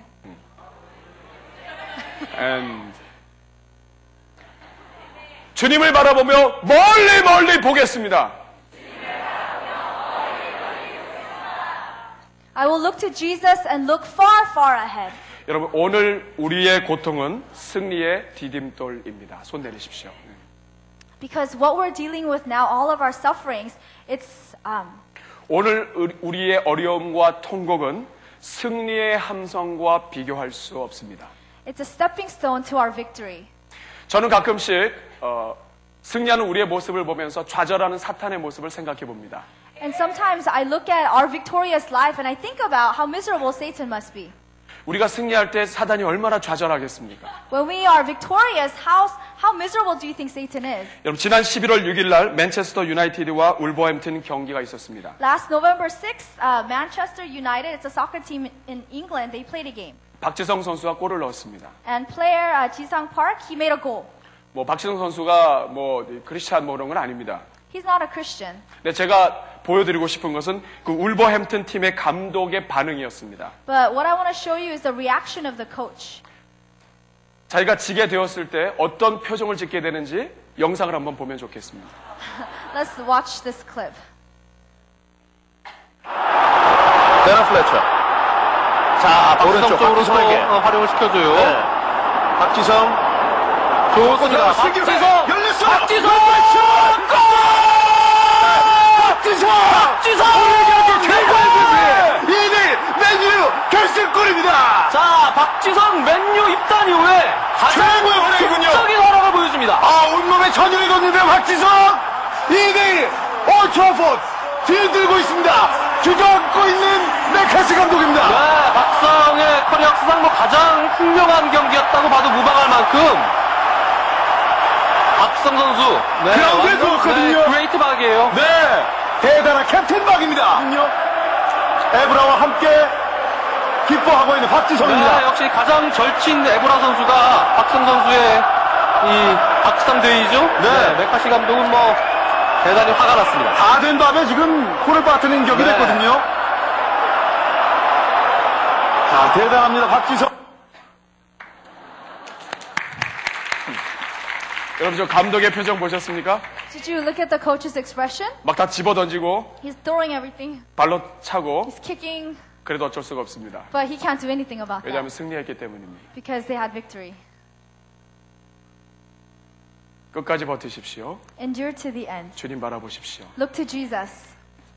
And. 주님을 바라보며 멀리 멀리 보겠습니다. I will look to Jesus and look far, far ahead. 여러분 오늘 우리의 고통은 승리의 디딤돌입니다. 손 내리십시오. Because what we're dealing with now, all of our sufferings, it's um. 오늘 우리의 어려움과 통곡은 승리의 함성과 비교할 수 없습니다. It's a stepping stone to our victory. 저는 가끔씩 어, 승리하는 우리의 모습을 보면서 좌절하는 사탄의 모습을 생각해 봅니다. And sometimes I look at our victorious life and I think about how miserable Satan must be. 우리가 승리할 때 사단이 얼마나 좌절하겠습니까? When we are victorious, how how miserable do you think Satan is? 여러분 지난 십일월 육일 날 맨체스터 유나이티드와 울버햄튼 경기가 있었습니다. Last November sixth, uh, Manchester United, it's a soccer team in England, they played a game. 박지성 선수가 골을 넣었습니다. And player uh, Ji-sung Park, he made a goal. 뭐 박지성 선수가 뭐 크리스찬 뭐 그런 건 아닙니다. He's not a Christian. 네, 제가 보여드리고 싶은 것은 그 울버햄튼 팀의 감독의 반응이었습니다. But what I want to show you is the reaction of the coach. 자기가 지게 되었을 때 어떤 표정을 짓게 되는지 영상을 한번 보면 좋겠습니다. Let's watch this clip. 데나 플래처. 자, 오른쪽 쪽으로 어, 활용을 시켜줘요. 네. 박지성. 좋습니다. 박지성. 열렸어. 박지성. 박지성! 박지성! 올리기한테 최고의 에프피! 이 대 일 맨유 결승골입니다! 자, 박지성 맨유 입단 이후에 최고의 활약이군요! 극적인 활약을 보여줍니다! 아, 온몸에 전율이 돋는데 박지성! 이 대 일 올드 트래포드 뒤흔들고 있습니다! 주저앉고 있는 메카시 감독입니다! 네, 박성의 커리어 사상 뭐 가장 훌륭한 경기였다고 봐도 무방할 만큼 박성 선수 네, 그라운드에 들어왔거든요. 네, 그레이트 박이에요. 네, 대단한 캡틴 박입니다. 에브라와 함께 기뻐하고 있는 박지성입니다. 네, 역시 가장 절친 에브라 선수가 박성 선수의 이 박상대이죠. 네, 네, 메카시 감독은 뭐 대단히 화가 났습니다. 다 된 밤에 지금 골을 빠뜨리는 격이 네. 됐거든요. 자, 대단합니다 박지성. 여러분 저 감독의 표정 보셨습니까? Did you look at the coach's expression? 막 다 집어 던지고 He's throwing everything. 발로 차고 He's kicking. 그래도 어쩔 수가 없습니다. But he can't do anything about that. 왜냐하면 승리했기 때문입니다. Because they had victory. 끝까지 버티십시오. Endure to the end. 주님 바라보십시오. Look to Jesus.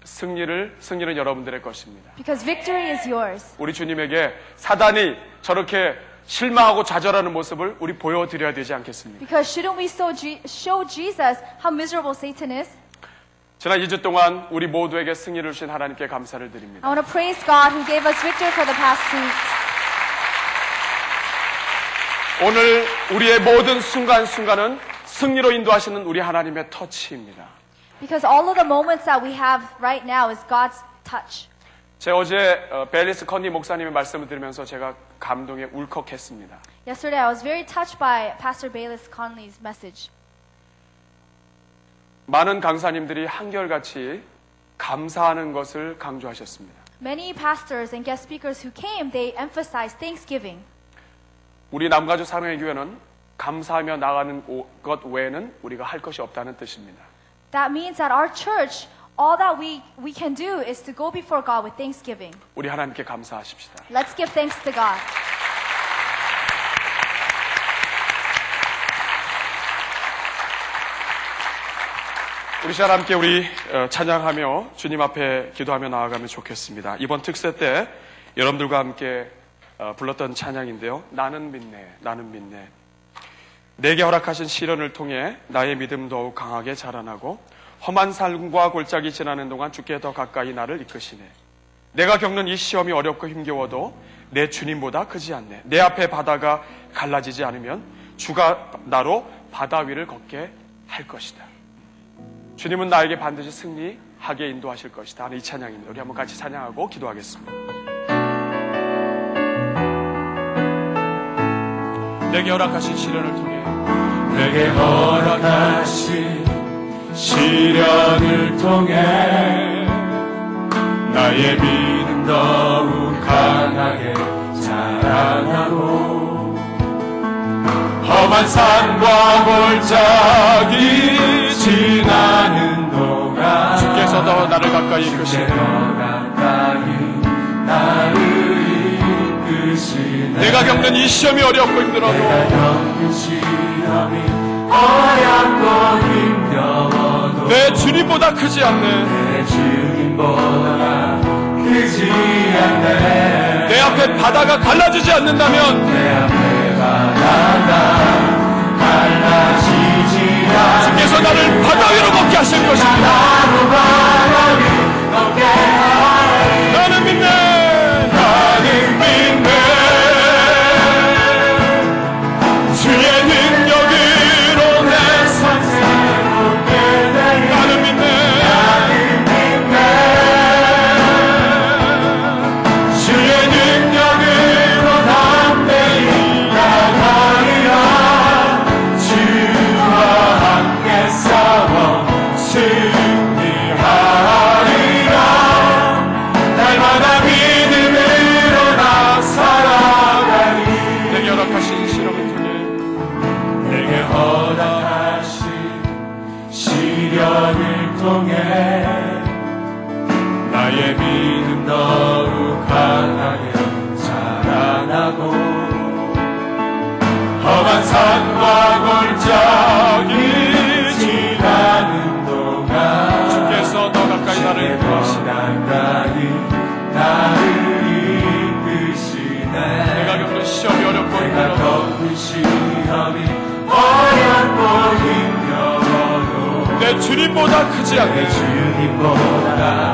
승리를 승리는 여러분들의 것입니다. Because victory is yours. 우리 주님에게 사단이 저렇게 실망하고 좌절하는 모습을 우리 보여드려야 되지 않겠습니까? Because shouldn't we show Jesus how miserable Satan is? 지난 이 주 동안 우리 모두에게 승리를 주신 하나님께 감사를 드립니다. I want to praise God who gave us victory for the past two weeks. 오늘 우리의 모든 순간순간은 승리로 인도하시는 우리 하나님의 터치입니다. Because all of the moments that we have right now is God's touch. 제 어제 벨리스 컨디 목사님의 말씀을 들으면서 제가 감동에 울컥했습니다. Yesterday I was very touched by Pastor Bayless Conley's message. 많은 강사님들이 한결같이 감사하는 것을 강조하셨습니다. Many pastors and guest speakers who came, they emphasized thanksgiving. 우리 남가주 사랑의교회는 감사하며 나가는 것 외에는 우리가 할 것이 없다는 뜻입니다. That means that our church All that we we can do is to go before God with thanksgiving. 우리 하나님께 감사하십시다. Let's give thanks to God. 우리 시간 함께 우리 찬양하며 주님 앞에 기도하며 나아가면 좋겠습니다. 이번 특세 때 여러분들과 함께 불렀던 찬양인데요. 나는 믿네, 나는 믿네. 내게 허락하신 시련을 통해 나의 믿음 더욱 강하게 자라나고. 험한 삶과 골짜기 지나는 동안 주께 더 가까이 나를 이끄시네. 내가 겪는 이 시험이 어렵고 힘겨워도 내 주님보다 크지 않네. 내 앞에 바다가 갈라지지 않으면 주가 나로 바다 위를 걷게 할 것이다. 주님은 나에게 반드시 승리하게 인도하실 것이다. 하는 이 찬양입니다. 우리 한번 같이 찬양하고 기도하겠습니다. 내게 허락하신 시련을 통해 내게 허락하신 시련을 통해 나의 믿음 더욱 강하게 자라나고 험한 산과 골짜기 지나는 동안 주께서 더 나를 가까이 이끄시네 내가 겪는 이 시험이 어렵고 힘들어도 내가 겪는 시험이 어렵고 힘들어도 내 주님보다 크지 않네. 내 주님보다 크지 않네. 내 앞에 바다가 갈라지지 않는다면 내 앞에 바다가 갈라지지 않네. 주께서 나를 바다 위로 걷게 하실 것입니다. 나는 믿네. 주님보다 크지 않네.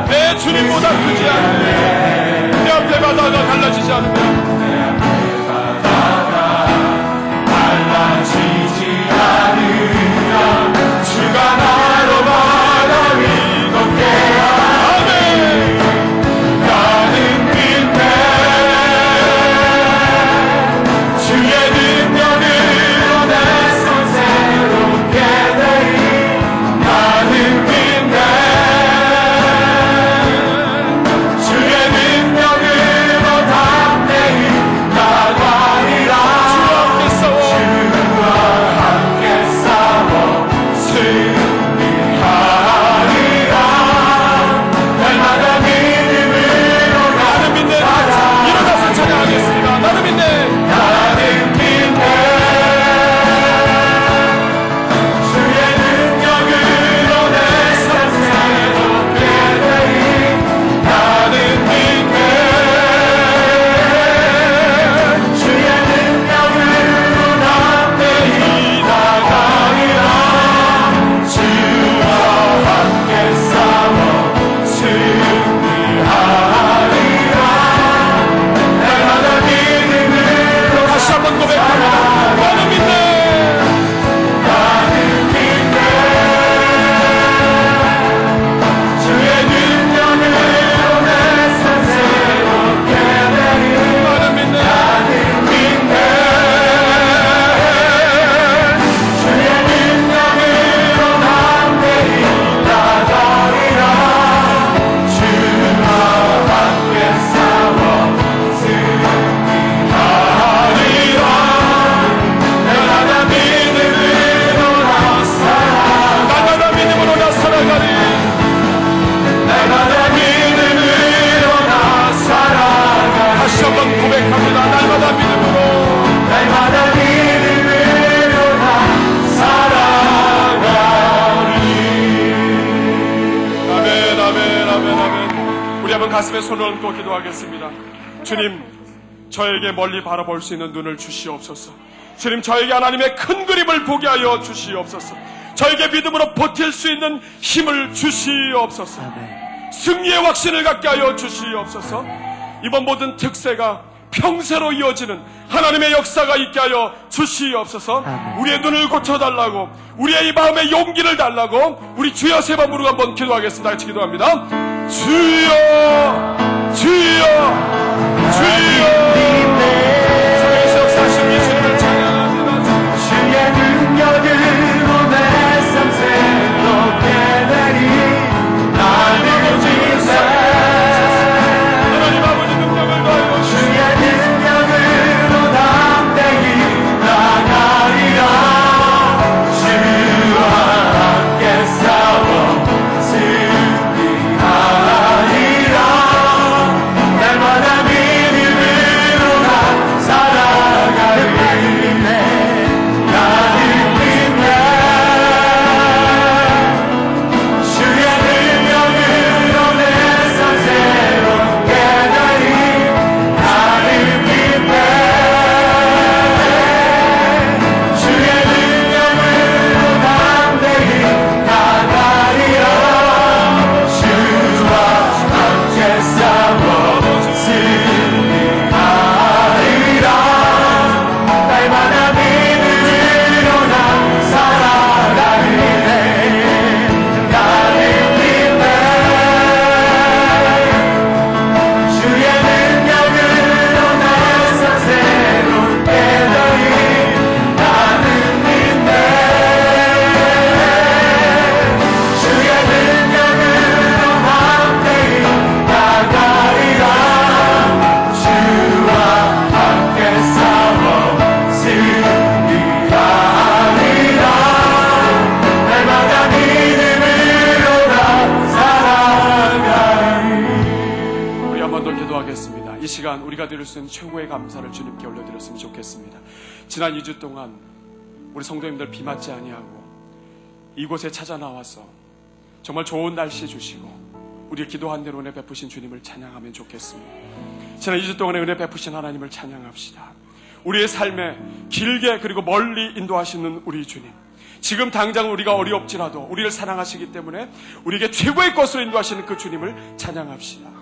내 주님보다 크지 않네. 내 앞에 바다가 갈라지지 않으면 내 앞에 바다가 갈라지지 않으면 주가 나로 바다 위 걷게 하라. 가슴에 손을 얹고 기도하겠습니다. 주님, 저에게 멀리 바라볼 수 있는 눈을 주시옵소서. 주님, 저에게 하나님의 큰 그림을 보게 하여 주시옵소서. 저에게 믿음으로 버틸 수 있는 힘을 주시옵소서. 승리의 확신을 갖게 하여 주시옵소서. 이번 모든 특세가 평세로 이어지는 하나님의 역사가 있게 하여 주시옵소서. 우리의 눈을 고쳐달라고, 우리의 이 마음에 용기를 달라고, 우리 주여 세 번 부르고 한번 기도하겠습니다. 같이 기도합니다. 주여, 주여, 주여. 성령의 역사하신 이 주님을 찬양합니다. 주의 능력으로 내 삶 새롭게 되리. 나는 오직 새 하나님 아버지 능력을 더하여 주의 능력으로 담대히 나가리라. 주와 함께 싸워 승리하리라. 날마다 믿음으로 시간 우리가 드릴 수 있는 최고의 감사를 주님께 올려드렸으면 좋겠습니다. 지난 이 주 동안 우리 성도님들 비 맞지 아니하고 이곳에 찾아 나와서 정말 좋은 날씨 주시고 우리의 기도한 대로 은혜 베푸신 주님을 찬양하면 좋겠습니다. 지난 이 주 동안에 은혜 베푸신 하나님을 찬양합시다. 우리의 삶에 길게 그리고 멀리 인도하시는 우리 주님, 지금 당장 우리가 어리없지라도 우리를 사랑하시기 때문에 우리에게 최고의 것으로 인도하시는 그 주님을 찬양합시다.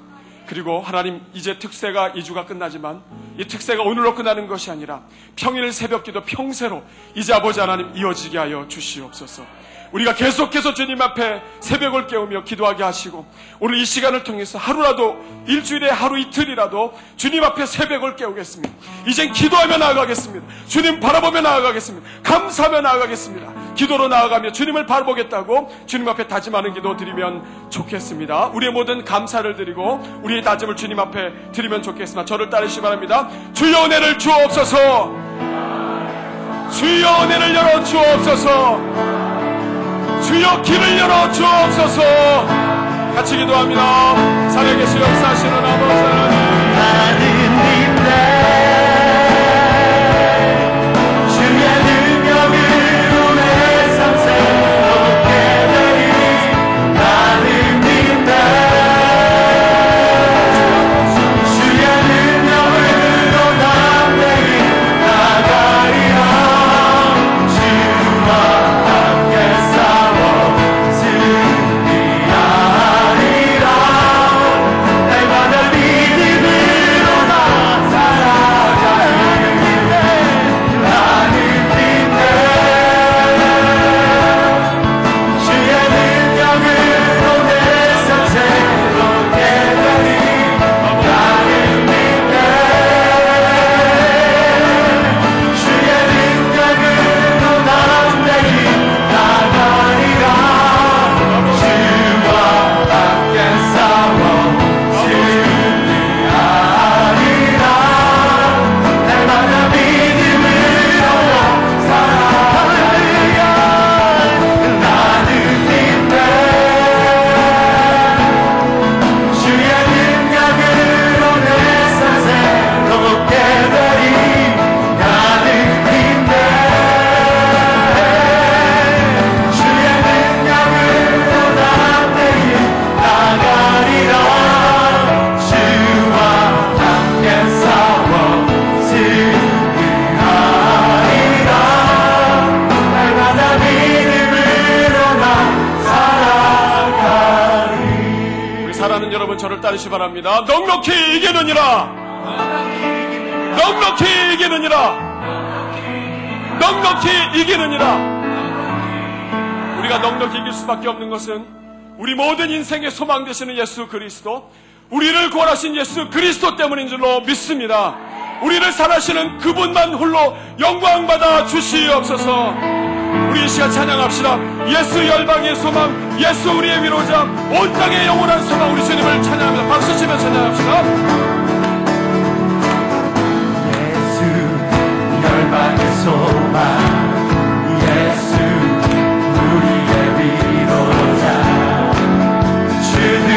그리고 하나님, 이제 특새가 이 주가 끝나지만 이 특새가 오늘로 끝나는 것이 아니라 평일 새벽기도 평새로 이제 아버지 하나님 이어지게 하여 주시옵소서. 우리가 계속해서 주님 앞에 새벽을 깨우며 기도하게 하시고 오늘 이 시간을 통해서 하루라도, 일주일에 하루 이틀이라도 주님 앞에 새벽을 깨우겠습니다. 이젠 기도하며 나아가겠습니다. 주님 바라보며 나아가겠습니다. 감사하며 나아가겠습니다. 기도로 나아가며 주님을 바라보겠다고 주님 앞에 다짐하는 기도 드리면 좋겠습니다. 우리의 모든 감사를 드리고 우리의 다짐을 주님 앞에 드리면 좋겠습니다. 저를 따르시기 바랍니다. 주여 은혜를 주옵소서. 주여 은혜를 열어 주옵소서. 주여 길을 열어 주옵소서. 같이 기도합니다. 살아계신 역사하시는 아버지 하나님, 나는 임대 주의 능력으로 내 삶생 어떻게 되니. 나는 임대 주의 능력으로 담대히 나가리라. 주와 따르시 바랍니다. 넉넉히 이기느니라. 넉넉히 이기느니라. 넉넉히 이기느니라. 우리가 넉넉히 이길 수밖에 없는 것은 우리 모든 인생의 소망 되시는 예수 그리스도, 우리를 구원하신 예수 그리스도 때문인 줄로 믿습니다. 우리를 살아시는 그분만 홀로 영광받아 주시옵소서. 우리 이 시간 찬양합시다. 예수 열방의 소망, 예수 우리의 위로자, 온 땅의 영원한 소망 우리 주님을 찬양합니다. 박수치며 찬양합시다. 예수 열방의 소망, 예수 우리의 위로자, 주는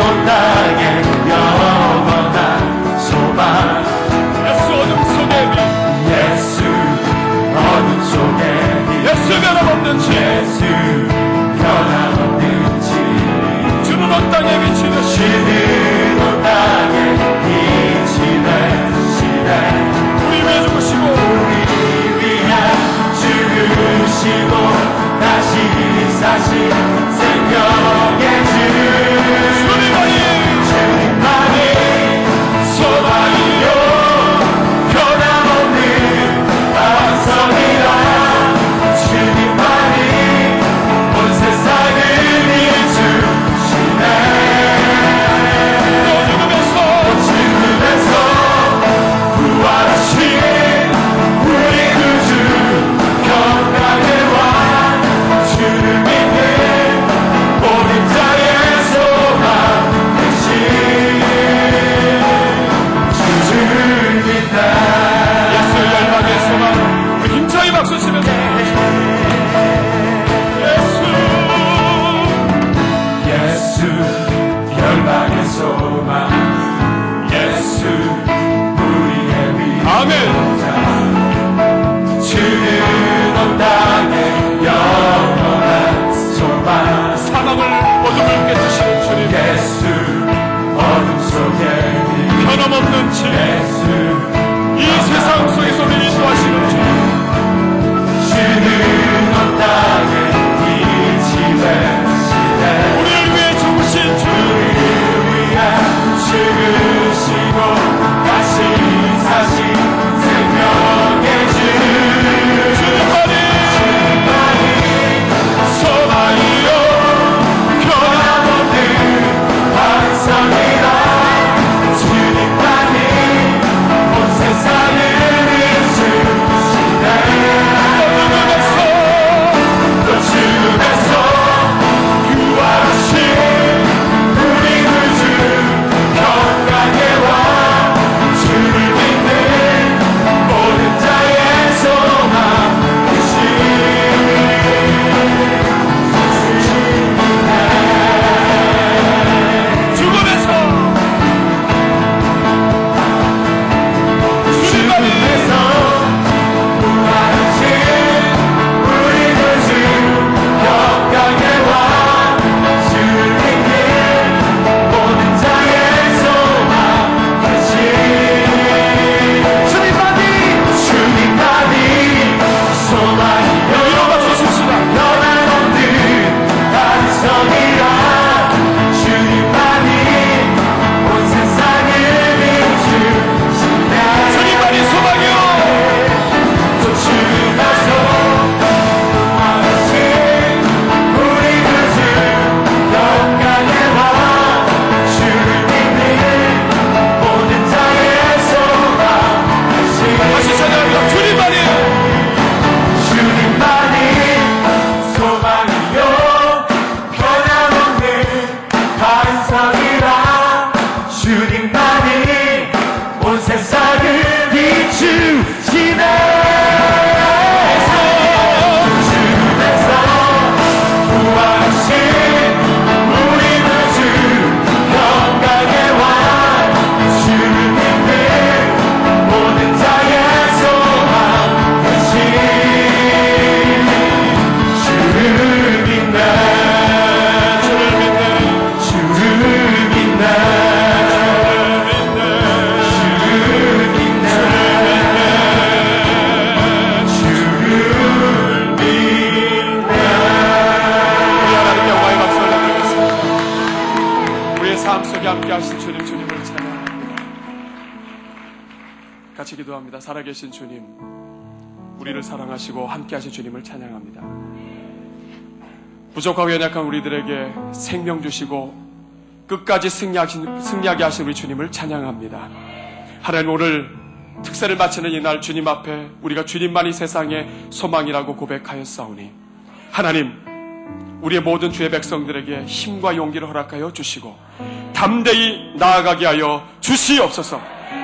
온 땅의 영원한 소망, 예수 어둠 속의 빛, 예수 어둠 속의 예수 변함없는 지, 예수 변함없는 지, 주는 온 땅에 비치는 시, 주는 온 땅에 비치는 시대, 우리 위해 죽으시고, 우리 위해 죽으시고. 함께 하신 주님, 주님을 찬양합니다. 같이 기도합니다. 살아계신 주님, 우리를 사랑하시고 함께 하신 주님을 찬양합니다. 부족하고 연약한 우리들에게 생명 주시고 끝까지 승리하신, 승리하게 하신 우리 주님을 찬양합니다. 하나님, 오늘 특세를 마치는 이날 주님 앞에 우리가 주님만이 세상의 소망이라고 고백하였사오니 하나님, 우리의 모든 주의 백성들에게 힘과 용기를 허락하여 주시고 담대히 나아가게 하여 주시옵소서.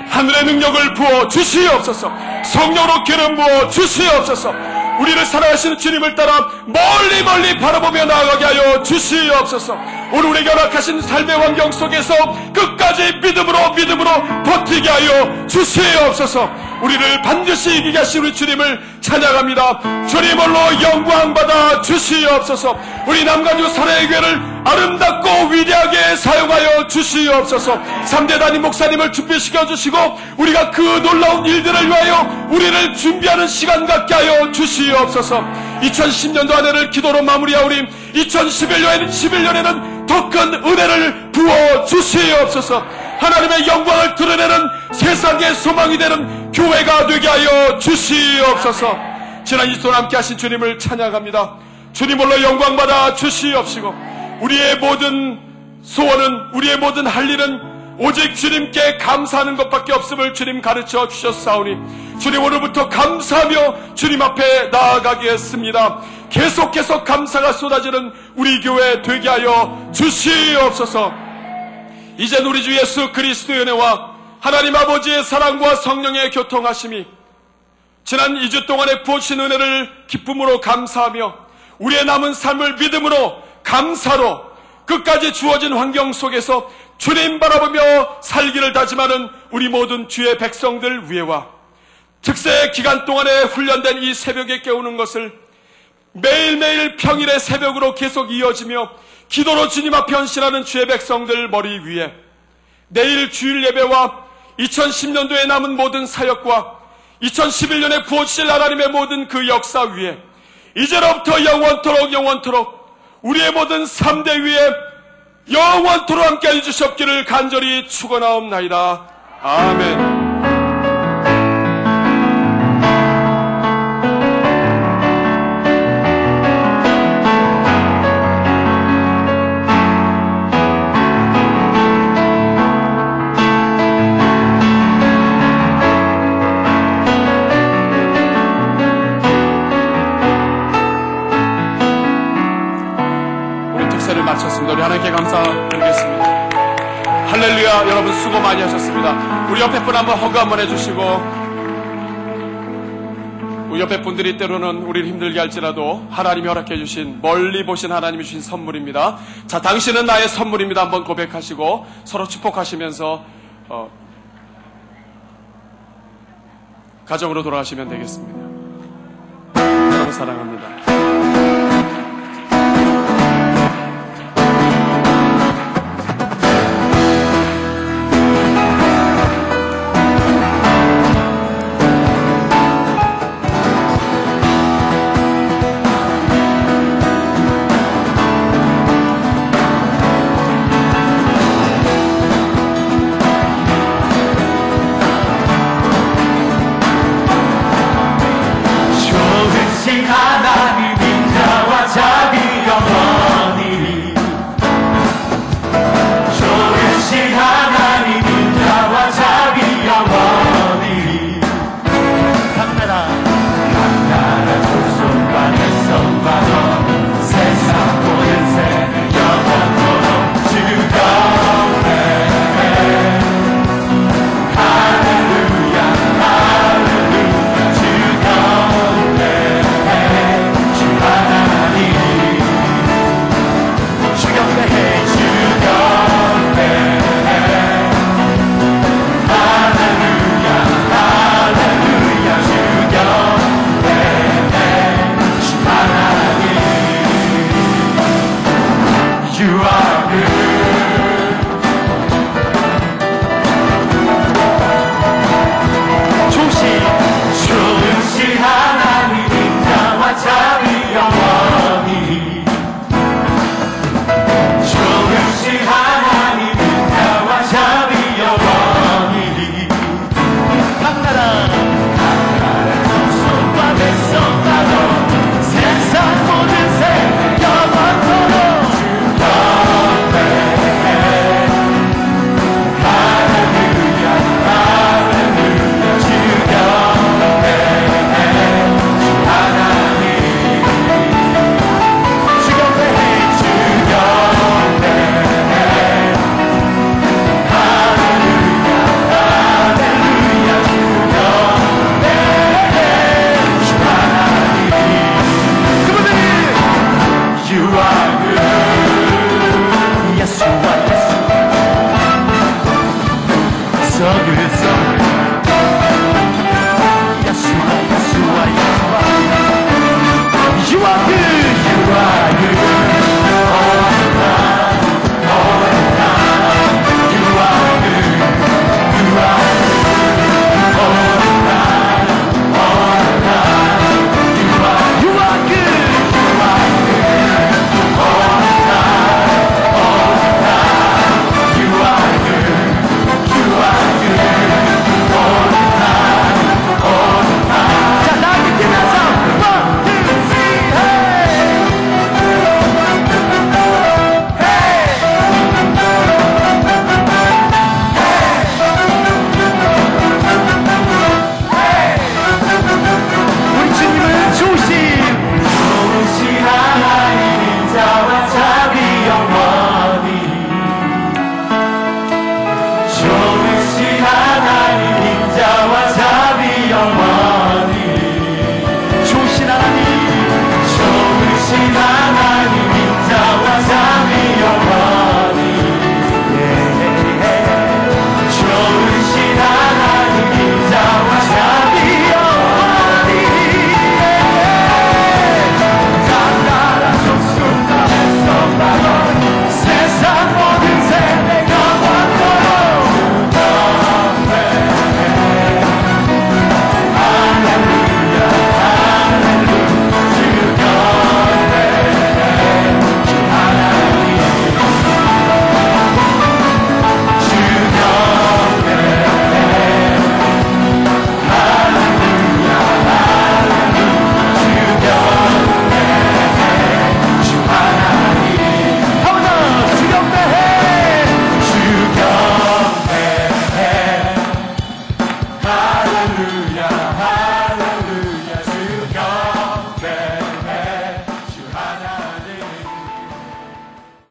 하늘의 능력을 부어 주시옵소서. 성령으로 기름 부어 주시옵소서. 우리를 사랑하시는 주님을 따라 멀리 멀리 바라보며 나아가게 하여 주시옵소서. 오늘 우리에게 허락하신 삶의 환경 속에서 끝까지 믿음으로 믿음으로 버티게 하여 주시옵소서. 우리를 반드시 이기게 하신 우리 주님을 찬양합니다. 주님으로 영광받아 주시옵소서. 우리 남가주 사랑의 교회를 아름답고 위대하게 사용하여 주시옵소서. 삼대 단임 목사님을 준비시켜 주시고 우리가 그 놀라운 일들을 위하여 우리를 준비하는 시간 갖게 하여 주시옵소서. 이천십 년도 한 해를 기도로 마무리하오니 이천십일 년에는 더 큰 은혜를 부어 주시옵소서. 하나님의 영광을 드러내는 세상의 소망이 되는 교회가 되게 하여 주시옵소서. 지난 이 시간 함께 하신 주님을 찬양합니다. 주님으로 영광받아 주시옵시고 우리의 모든 소원은, 우리의 모든 할 일은 오직 주님께 감사하는 것밖에 없음을 주님 가르쳐 주셨사오니 주님, 오늘부터 감사하며 주님 앞에 나아가겠습니다. 계속해서 감사가 쏟아지는 우리 교회 되게 하여 주시옵소서. 이제 우리 주 예수 그리스도의 은혜와 하나님 아버지의 사랑과 성령의 교통하심이 지난 이 주 동안에 부어주신 은혜를 기쁨으로 감사하며 우리의 남은 삶을 믿음으로 감사로 끝까지 주어진 환경 속에서 주님 바라보며 살기를 다짐하는 우리 모든 주의 백성들 위에와 특세의 기간 동안에 훈련된 이 새벽에 깨우는 것을 매일매일 평일의 새벽으로 계속 이어지며 기도로 주님 앞에 헌신하는 주의 백성들 머리 위에 내일 주일 예배와 이천십 년도에 남은 모든 사역과 이천십일 년에 부어주실 하나님의 모든 그 역사 위에 이제로부터 영원토록 영원토록 우리의 모든 삼대 위에 영원토록 함께해 주시옵기를 간절히 축원하옵나이다. 아멘. 우리 하나님께 감사드리겠습니다. 할렐루야. 여러분 수고 많이 하셨습니다. 우리 옆에 분 한번 허그 한번 해주시고 우리 옆에 분들이 때로는 우리를 힘들게 할지라도 하나님이 허락해 주신 멀리 보신 하나님이 주신 선물입니다. 자, 당신은 나의 선물입니다. 한번 고백하시고 서로 축복하시면서 어, 가정으로 돌아가시면 되겠습니다. 여러분 사랑합니다. 생각나는 빈자